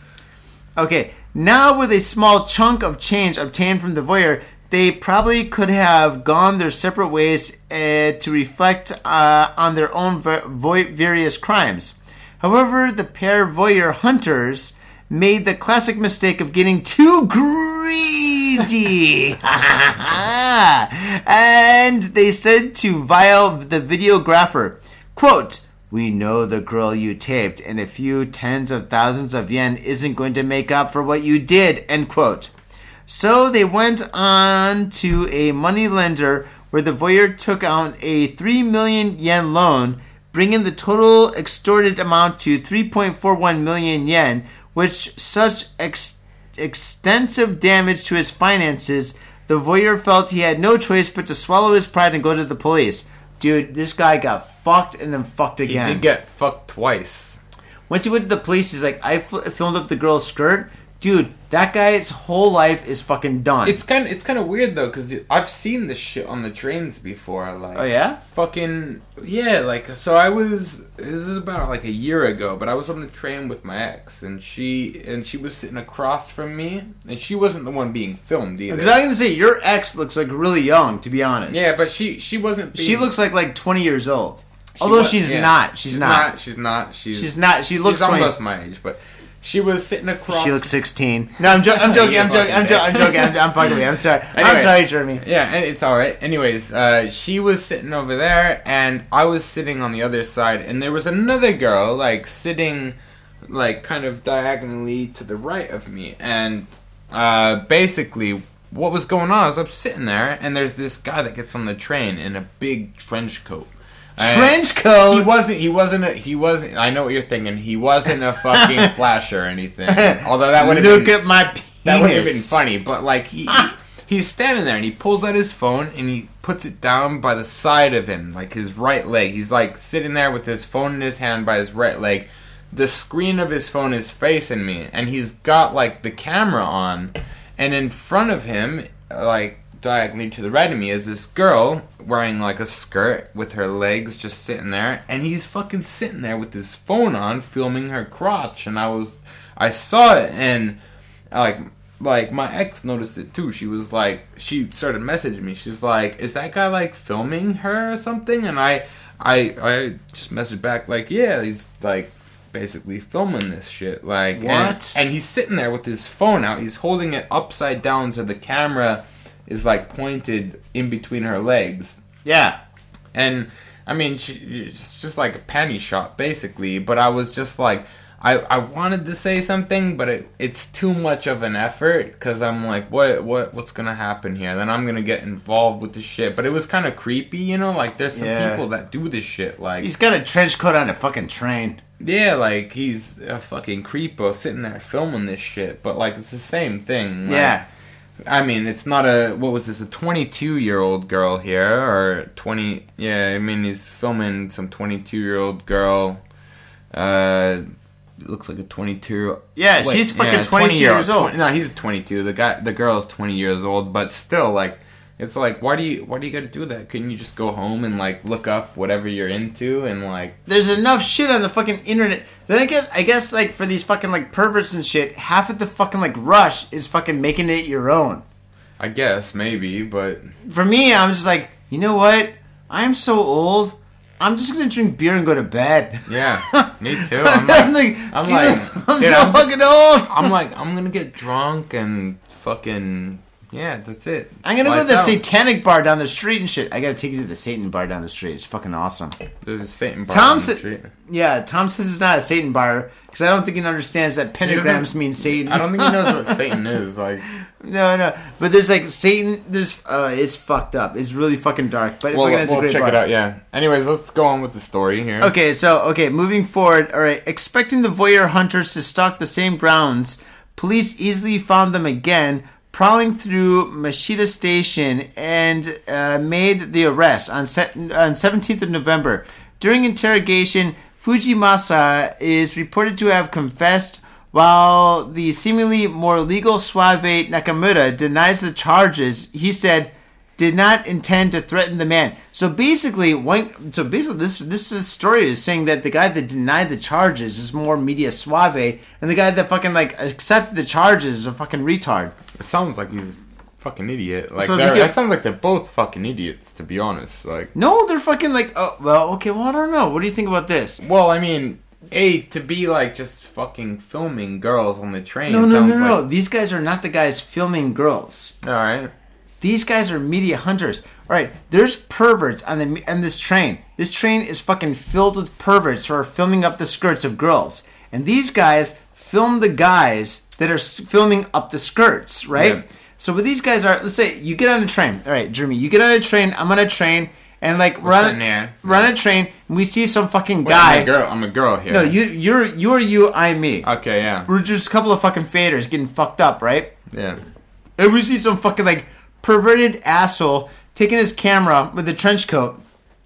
Okay, now with a small chunk of change obtained from the voyeur, they probably could have gone their separate ways uh, to reflect uh, on their own ver- vo- various crimes. However, the pair voyeur hunters made the classic mistake of getting too greedy. And they said to Vile, the videographer, quote, "We know the girl you taped, and a few tens of thousands of yen isn't going to make up for what you did," end quote. So they went on to a money lender where the voyeur took out a three million yen loan, bringing the total extorted amount to three point four one million yen, which such ex- extensive damage to his finances, the voyeur felt he had no choice but to swallow his pride and go to the police. Dude, this guy got fucked and then fucked again. He did get fucked twice. Once he went to the police, he's like, I fl- filmed up the girl's skirt. Dude, that guy's whole life is fucking done. It's kind of, it's kind of weird, though, because I've seen this shit on the trains before. Like, oh, yeah? Fucking, yeah, like, so I was, this is about, like, a year ago, but I was on the train with my ex, and she and she was sitting across from me, and she wasn't the one being filmed, either. Because I was going to say, your ex looks, like, really young, to be honest. Yeah, but she, she wasn't being... She looks, like, like, twenty years old. She Although was, she's, yeah. not, she's, she's not. not. She's not. She's not. She's not. She looks she's almost my age, but... She was sitting across... She looks sixteen. No, I'm, jo- I'm joking, I'm joking, I'm joking, I'm joking, I'm, I'm fucking with you, I'm sorry. Anyway, I'm sorry, Jeremy. Yeah, it's alright. Anyways, uh, she was sitting over there, and I was sitting on the other side, and there was another girl, like, sitting, like, kind of diagonally to the right of me, and uh, basically, what was going on is I'm sitting there, and there's this guy that gets on the train in a big trench coat. Trench coat. He wasn't. He wasn't. A, he wasn't. I know what you're thinking. He wasn't a fucking flash or anything. Although that would have been. Look at my penis. That would have been funny. But like he, ah. he, he's standing there and he pulls out his phone and he puts it down by the side of him, like his right leg. He's like sitting there with his phone in his hand by his right leg. The screen of his phone is facing me, and he's got like the camera on, and in front of him, like. Diagonally to the right of me is this girl wearing like a skirt with her legs just sitting there, and he's fucking sitting there with his phone on filming her crotch, and I was I saw it, and like like my ex noticed it too. She was like, she started messaging me, she's like, is that guy like filming her or something? And I I I just messaged back like, yeah, he's like basically filming this shit, like what? And, and he's sitting there with his phone out, he's holding it upside down so the camera is like pointed in between her legs. Yeah. And I mean, she, it's just like a panty shot basically, but I was just like, I, I wanted to say something, but it, it's too much of an effort because I'm like, what what what's going to happen here? Then I'm going to get involved with this shit. But it was kind of creepy, you know? Like, there's some yeah. people that do this shit. Like, he's got a trench coat on a fucking train. Yeah, like, he's a fucking creepo sitting there filming this shit, but like, it's the same thing. Like, yeah. I mean, it's not a, what was this, a twenty-two-year-old girl here, or twenty, yeah, I mean, he's filming some twenty-two-year-old girl, uh, looks like a twenty-two-year-old. Yeah, wait, she's fucking yeah, twenty years old. twenty, no, he's twenty-two, the guy, the girl's twenty years old, but still, like, it's like, why do you, why do you gotta do that? Couldn't you just go home and, like, look up whatever you're into, and, like... There's enough shit on the fucking internet. Then I guess, I guess, like, for these fucking, like, perverts and shit, half of the fucking, like, rush is fucking making it your own. I guess, maybe, but... For me, I'm just like, you know what? I'm so old, I'm just gonna drink beer and go to bed. Yeah, me too. I'm like, I'm, like, I'm, dude, like, I'm dude, so I'm fucking just, old! I'm like, I'm gonna get drunk and fucking... Yeah, that's it. I'm gonna Lights go to the out. Satanic bar down the street and shit. I gotta take you to the Satan bar down the street. It's fucking awesome. There's a Satan bar Tom down sa- the street. Yeah, Tom says it's not a Satan bar because I don't think he understands that pentagrams mean Satan. I don't think he knows what Satan is. Like, no, no. But there's like Satan. There's uh, it's fucked up. It's really fucking dark. But well, it's we'll, a great check bar. It out. Yeah. Anyways, let's go on with the story here. Okay, so okay, moving forward. All right, expecting the voyeur hunters to stalk the same grounds, police easily found them again, prowling through Machida Station, and uh, made the arrest on, se- on seventeenth of November. During interrogation, Fujimasa is reported to have confessed, while the seemingly more legal Suave Nakamura denies the charges. He said, did not intend to threaten the man. So basically, one, so basically, this this story is saying that the guy that denied the charges is more media suave, and the guy that fucking like accepted the charges is a fucking retard. It sounds like he's a fucking idiot. Like so get, that sounds like they're both fucking idiots, to be honest. Like no, they're fucking like oh well, okay, well I don't know. What do you think about this? Well, I mean. A, to be, like, just fucking filming girls on the train. No, no, no, no. Like... These guys are not the guys filming girls. All right. These guys are media hunters. All right. There's perverts on the on this train. This train is fucking filled with perverts who are filming up the skirts of girls. And these guys film the guys that are filming up the skirts, right? Yeah. So what these guys are, let's say you get on a train. All right, Jeremy, you get on a train. I'm on a train. And like we're on, a, we're on a train, and we see some fucking Wait, guy. I'm a girl. I'm a girl here. No, you, you're, you're you, I'm me. Okay, yeah. We're just a couple of fucking faders getting fucked up, right? Yeah. And we see some fucking like perverted asshole taking his camera with a trench coat,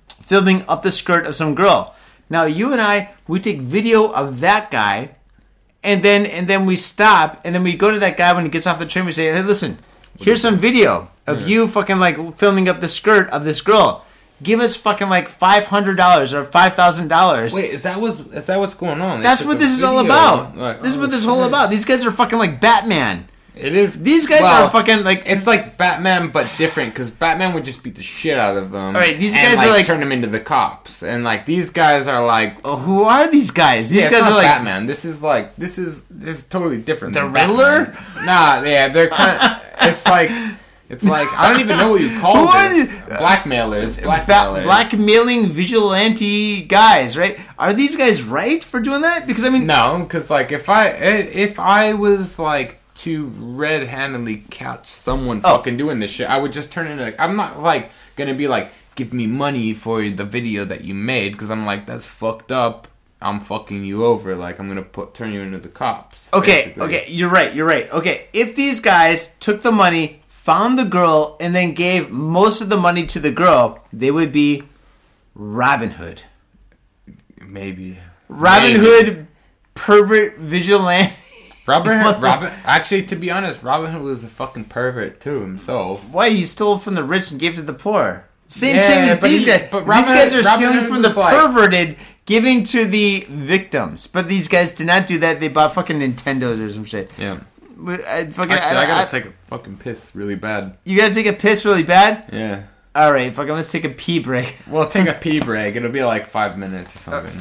filming up the skirt of some girl. Now you and I, we take video of that guy, and then and then we stop, and then we go to that guy when he gets off the train. We say, hey, listen, here's some video of yeah. you fucking like filming up the skirt of this girl. Give us fucking like five hundred dollars or five thousand dollars. Wait, is that what's is that what's going on? They That's what this video. is all about. Like, this oh, is what this is all about. These guys are fucking like Batman. It is. These guys well, are fucking like. It's like Batman, but different. Because Batman would just beat the shit out of them. All right, these guys and, like, are like turn them into the cops, and like these guys are like, oh, who are these guys? These yeah, guys it's not are like Batman. This is like this is this is totally different. The Riddler? Nah, yeah, they're kind of. It's like. It's like, I don't even know what you call this. Blackmailers. Blackmailers. Ba- blackmailing vigilante guys, right? Are these guys right for doing that? Because, I mean... No, because, like, if I if I was, like, to red-handedly catch someone oh. fucking doing this shit, I would just turn into, like... I'm not, like, gonna be like, give me money for the video that you made, because I'm like, that's fucked up. I'm fucking you over. Like, I'm gonna put, turn you into the cops. Okay, basically. okay, you're right, you're right. Okay, if these guys took the money... found the girl, and then gave most of the money to the girl, they would be Robin Hood. Maybe. Robin Maybe. Hood, pervert, vigilante. Robin Hood, Robin, actually, to be honest, Robin Hood was a fucking pervert, too, himself. Why? He stole from the rich and gave to the poor. Same yeah, thing as these he, guys. But Robin, these guys are Robin stealing Hood from the like, perverted, giving to the victims. But these guys did not do that. They bought fucking Nintendos or some shit. Yeah. I, fucking, Actually, I, I gotta I, take a fucking piss really bad. You gotta take a piss really bad? Yeah. Alright, fucking let's take a pee break. We'll take a pee break. It'll be like five minutes or something.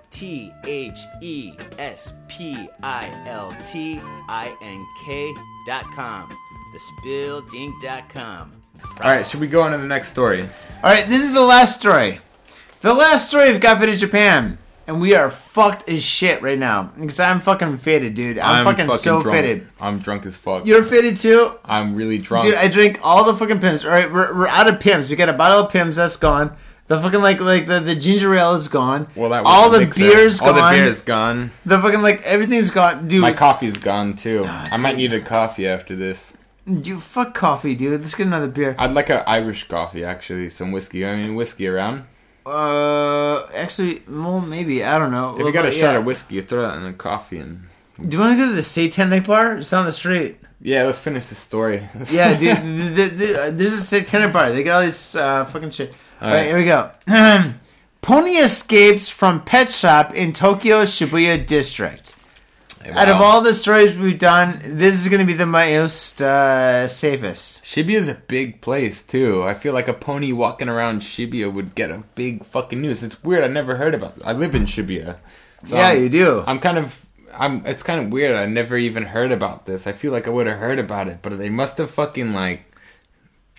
T H E S P I L T I N K dot com. the spilt ink dot com. Alright, should we go on to the next story? Alright, this is the last story. The last story of Got Faded Japan. And we are fucked as shit right now. Because I'm fucking faded, dude. I'm, I'm fucking, fucking so drunk. faded. I'm drunk as fuck. You're faded too? I'm really drunk. Dude, I drink all the fucking Pimm's. All right, we're, we're out of Pimm's. We got a bottle of Pimm's that's gone. The fucking, like, like the, the ginger ale is gone. Well, that was all the beer's all gone. All the beer's gone. The fucking, like, everything's gone. Dude. My coffee's gone too. Oh, I might need a coffee after this. You fuck coffee, dude. Let's get another beer. I'd like an Irish coffee, actually. Some whiskey. I mean, whiskey around. Uh, actually, well, maybe. I don't know. If you got a shot yeah. of whiskey, you throw that in a coffee and... Do you want to go to the satanic bar? It's down the street. Yeah, let's finish the story. Yeah, dude. the, the, the, there's a satanic bar. They got all this uh, fucking shit. All right, all right, here we go. Pony escapes from pet shop in Tokyo's Shibuya district. Wow. Out of all the stories we've done, this is going to be the most uh, safest. Shibuya's a big place, too. I feel like a pony walking around Shibuya would get a big fucking news. It's weird. I never heard about it. I live in Shibuya. So yeah, I'm, you do. I'm kind of... I'm. It's kind of weird. I never even heard about this. I feel like I would have heard about it, but they must have fucking, like,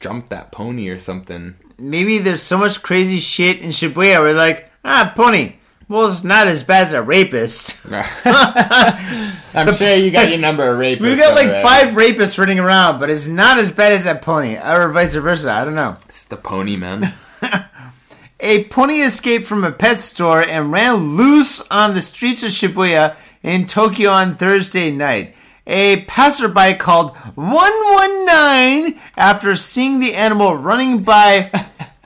jumped that pony or something. Maybe there's so much crazy shit in Shibuya where, like, ah, pony. Well, it's not as bad as a rapist. I'm sure you got your number of rapists. We've got like already. five rapists running around, but it's not as bad as that pony, or vice versa. I don't know. It's the pony, man. A pony escaped from a pet store and ran loose on the streets of Shibuya in Tokyo on Thursday night. A passerby called one one nine after seeing the animal running by...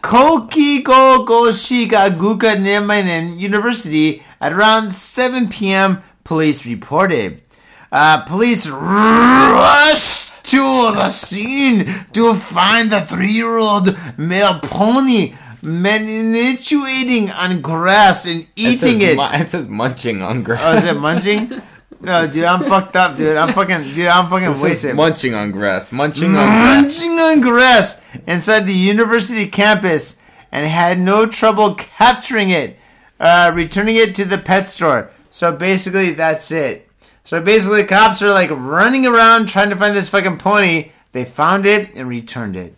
Kokigo-Goshigaguka-Nemainen University at around seven p.m., police reported. Uh, police rushed to the scene to find the three-year-old male pony menituating on grass and eating it. Says it. Mu- it says munching on grass. Oh, is it munching? No, dude, I'm fucked up, dude. I'm fucking, dude, I'm fucking this wasted. Munching on grass, munching, munching on grass, munching on grass inside the university campus, and had no trouble capturing it, uh, returning it to the pet store. So basically, that's it. So basically, cops are like running around trying to find this fucking pony. They found it and returned it.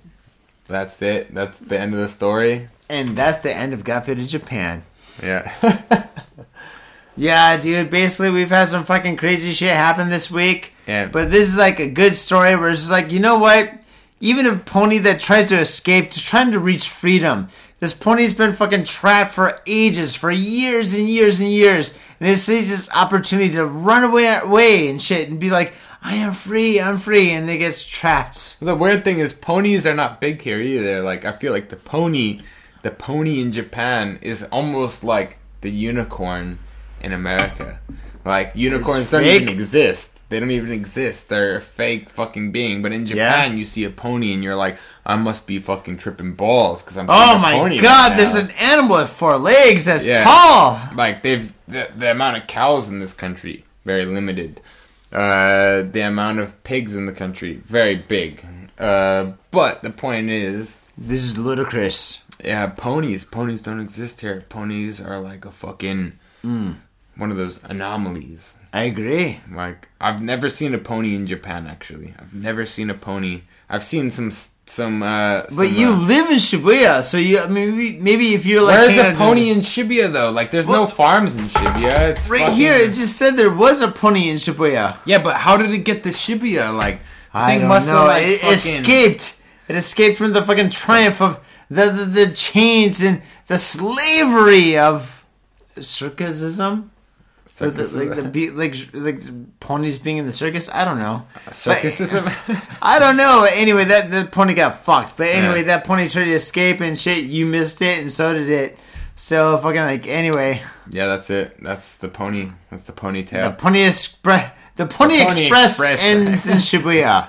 That's it. That's the end of the story. And that's the end of Got Faded Japan. Yeah. Yeah, dude, basically we've had some fucking crazy shit happen this week. Yeah. But this is like a good story where it's just like, you know what? Even a pony that tries to escape, just trying to reach freedom. This pony's been fucking trapped for ages, for years and years and years. And it sees this opportunity to run away, away and shit and be like, I am free, I'm free. And it gets trapped. The weird thing is ponies are not big here either. Like, I feel like the pony, the pony in Japan is almost like the unicorn in America. Like, unicorns don't even exist. They don't even exist. They're a fake fucking being. But in Japan, yeah. you see a pony and you're like, I must be fucking tripping balls because I'm oh my pony god, right there's an animal with four legs that's yeah. tall. Like, they've the, the amount of cows in this country, very limited. Uh, the amount of pigs in the country, very big. Uh, but the point is... This is ludicrous. Yeah, ponies. Ponies don't exist here. Ponies are like a fucking... Mm. One of those anomalies. I agree. Like, I've never seen a pony in Japan, actually. I've never seen a pony. I've seen some... some. Uh, but some, you uh, live in Shibuya, so you maybe maybe if you're like... Where's a pony in Shibuya, though? Like, there's well, no farms in Shibuya. It's right fucking... here, it just said there was a pony in Shibuya. Yeah, but how did it get to Shibuya? Like, I thing don't must know. Have, like, it fucking... escaped. It escaped from the fucking triumph of the the, the chains and the slavery of... Circusism? Circus like the be- like like ponies being in the circus? I don't know. Uh, circusism? But, I don't know. Anyway, that the pony got fucked. But anyway, yeah. that pony tried to escape and shit. You missed it, and so did it. So fucking like anyway. Yeah, that's it. That's the pony. That's the ponytail. The pony express. The pony, the pony express, express ends in Shibuya.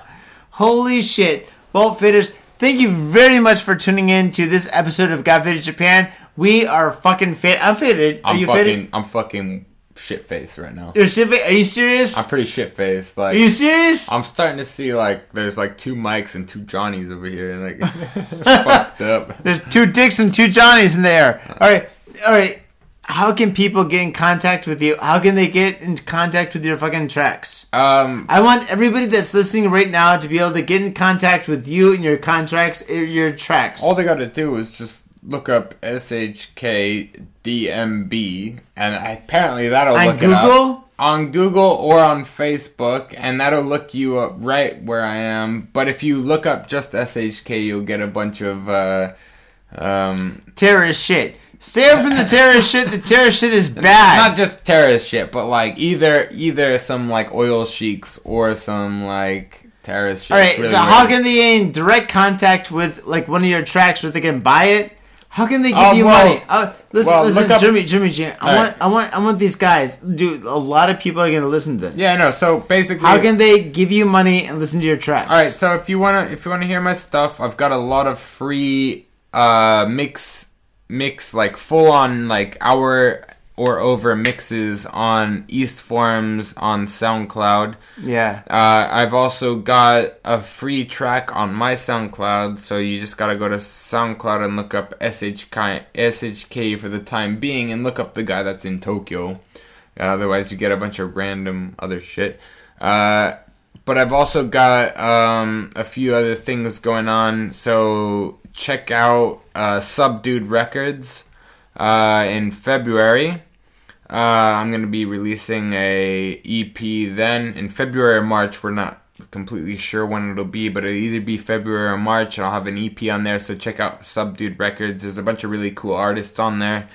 Holy shit! Well, fitters, thank you very much for tuning in to this episode of Got Faded Japan. We are fucking faded. I'm faded. Are I'm you fucking, faded? I'm fucking shit-faced right now. You're shit-faced? Are you serious? I'm pretty shit-faced. Like, are you serious? I'm starting to see, like, there's, like, two Mikes and two Johnnies over here. And, like, fucked up. There's two dicks and two Johnnies in there. All right. All right. How can people get in contact with you? How can they get in contact with your fucking tracks? Um, I want everybody that's listening right now to be able to get in contact with you and your contracts, your tracks. All they got to do is just... look up S H K D M B, and apparently that'll on look Google? it up. On Google or on Facebook, and that'll look you up right where I am. But if you look up just S H K, you'll get a bunch of uh, um, terrorist shit. Stay away from the terrorist shit. The terrorist shit is bad. Not just terrorist shit, but like either either some like oil sheiks or some like terrorist shit. All right, really so weird. How can they in direct contact with like one of your tracks where they can buy it? How can they give oh, you well, money? Oh, listen, well, listen, up, Jimmy, Jimmy, Jimmy. I want, right. I want, I want these guys, dude. A lot of people are gonna listen to this. Yeah, no. So basically, how can they give you money and listen to your tracks? All right. So if you wanna, if you wanna hear my stuff, I've got a lot of free uh, mix, mix like full on like hour or over mixes on Eastform on SoundCloud. Yeah. Uh, I've also got a free track on my SoundCloud, so you just gotta go to SoundCloud and look up S H K, S H K for the time being, and look up the guy that's in Tokyo. Uh, otherwise, you get a bunch of random other shit. Uh, but I've also got um, a few other things going on, so check out uh, Subdued Records uh, in February. Uh, I'm going to be releasing a E P then in February or March. We're not completely sure when it'll be, but it'll either be February or March, and I'll have an E P on there, so check out Subdued Records. There's a bunch of really cool artists on there.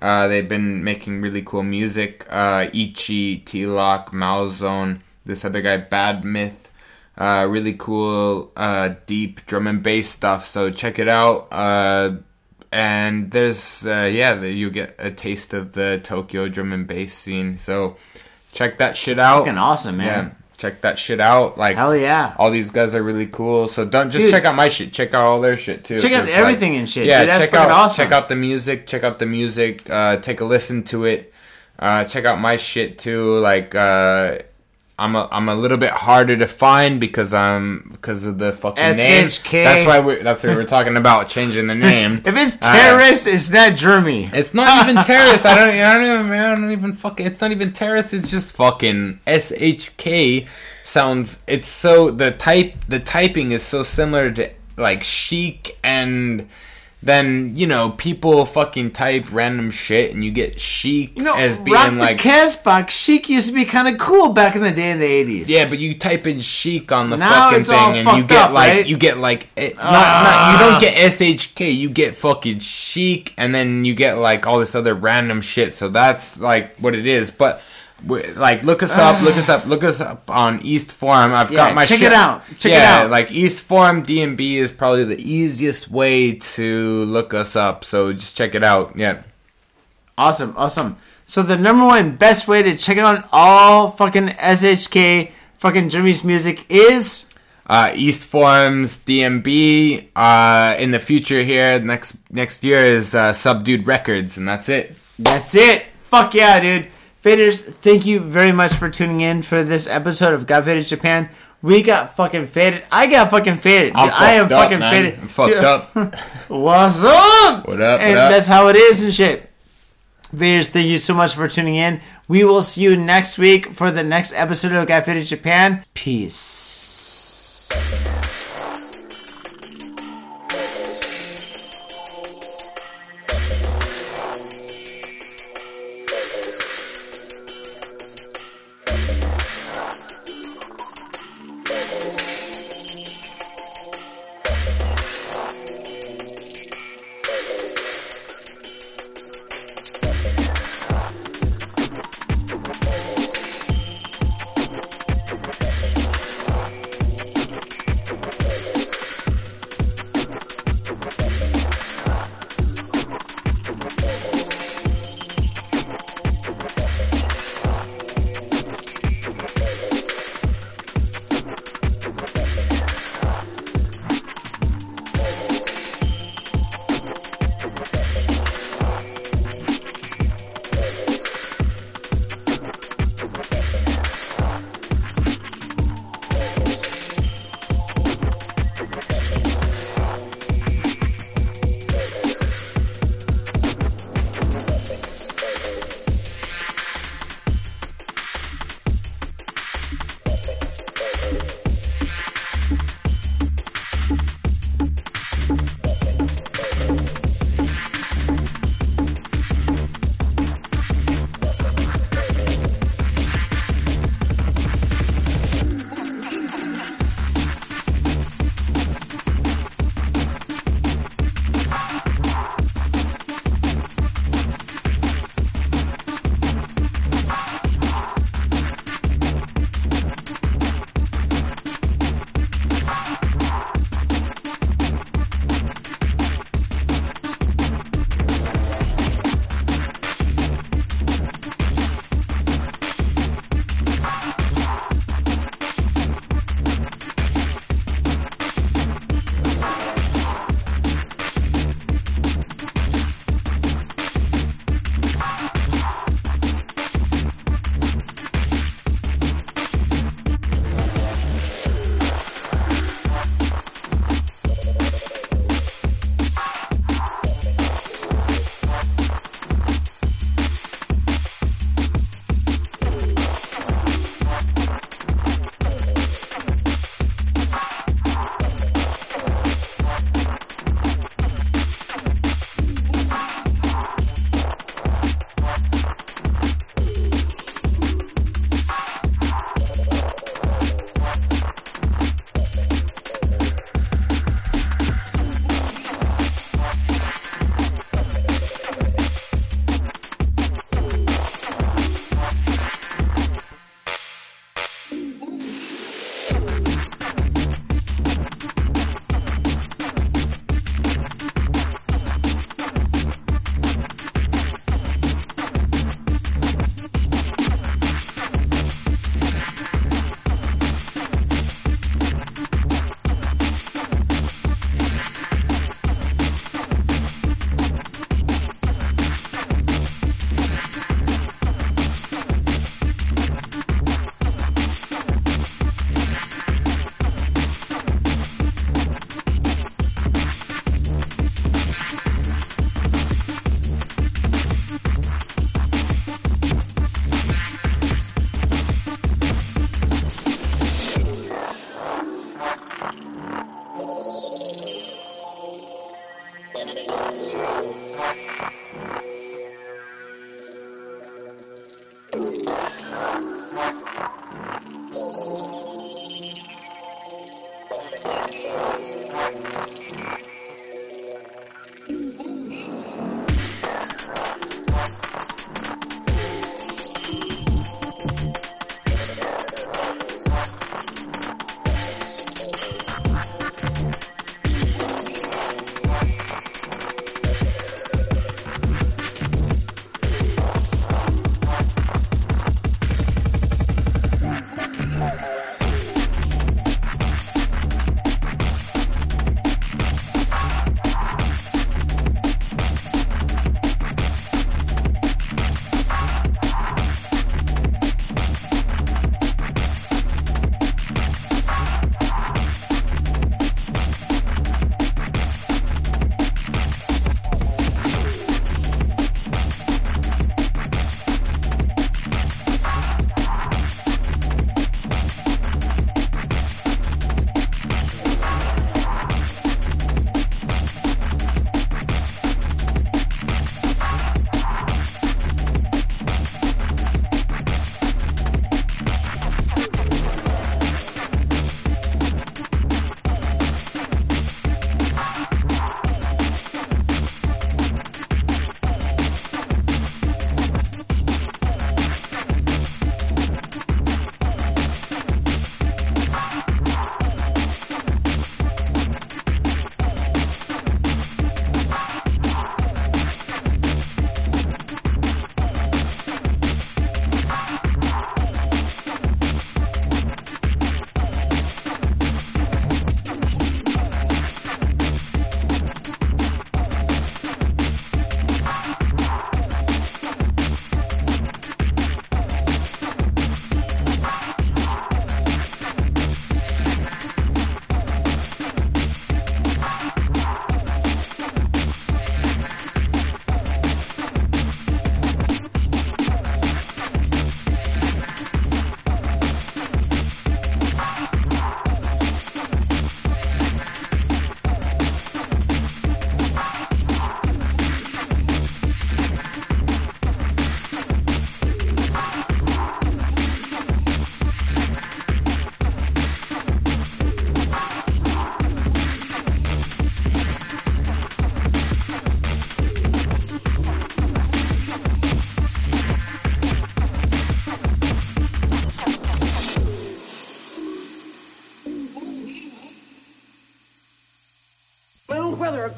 Uh, they've been making really cool music. Uh, Ichi, T-Lock, Malazon, this other guy, Bad Myth. Uh, really cool, uh, deep drum and bass stuff, so check it out. Uh... And there's, uh, yeah, you get a taste of the Tokyo drum and bass scene. So check that shit That's out. Fucking awesome, man. Yeah, check that shit out. Like, hell yeah. All these guys are really cool. So don't just dude, check out my shit. Check out all their shit, too. Check out everything like, and shit. Yeah, dude, that's check fucking out, awesome. Check out the music. Check out the music. Uh, take a listen to it. Uh, check out my shit, too. Like, uh... I'm a I'm a little bit harder to find because I'm because of the fucking S H K name. That's why we that's what we're talking about changing the name. If it's terrorist, uh, it's not Jeremy. It's not even terrorist. I don't I don't even I don't even fucking. It's not even terrorist. It's just fucking S H K sounds. It's so the type the typing is so similar to like chic and. Then, you know, people fucking type random shit and you get chic you know, as being rock like... You know, Casbox, chic used to be kind of cool back in the day in the eighties. Yeah, but you type in chic on the now fucking thing and you get, up, like, right? you get like... You get like... You don't get S H K, you get fucking chic and then you get like all this other random shit. So that's like what it is. But... We're, like look us up, look us up, look us up on Eastform. I've yeah, got my check shit. it out, check yeah, it out. Like Eastform D M B is probably the easiest way to look us up. So just check it out. Yeah, awesome, awesome. So the number one best way to check out all fucking S H K fucking Jimmy's music is uh, Eastform's D M B. Uh, in the future here, next next year is uh, Subdued Records, and that's it. That's it. Fuck yeah, dude. Faders, thank you very much for tuning in for this episode of Got Faded Japan. We got fucking faded. I got fucking faded. I'm I am up, fucking man. faded. I'm fucked Dude. up. What's up? What up? And what up? That's how it is and shit. Faders, thank you so much for tuning in. We will see you next week for the next episode of Got Faded Japan. Peace.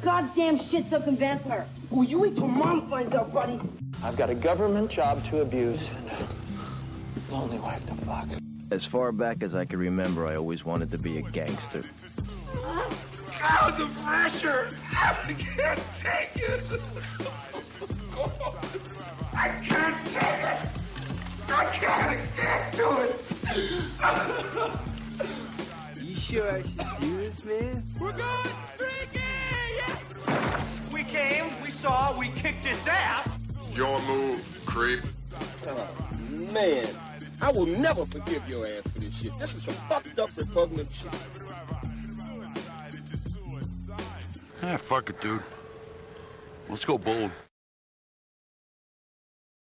goddamn shit-sucking vampire. Well, you wait till Mom finds out, buddy. I've got a government job to abuse and a lonely wife to fuck. As far back as I can remember, I always wanted to be a gangster. God, the pressure! I can't take it! I can't take it! I can't get to it! You sure I should use me? We're going freaking! We came, we saw, we kicked his ass! Your move, creep. Oh, man. I will never forgive your ass for this shit. This is some fucked up repugnant shit. Ah, fuck it, dude. Let's go bold.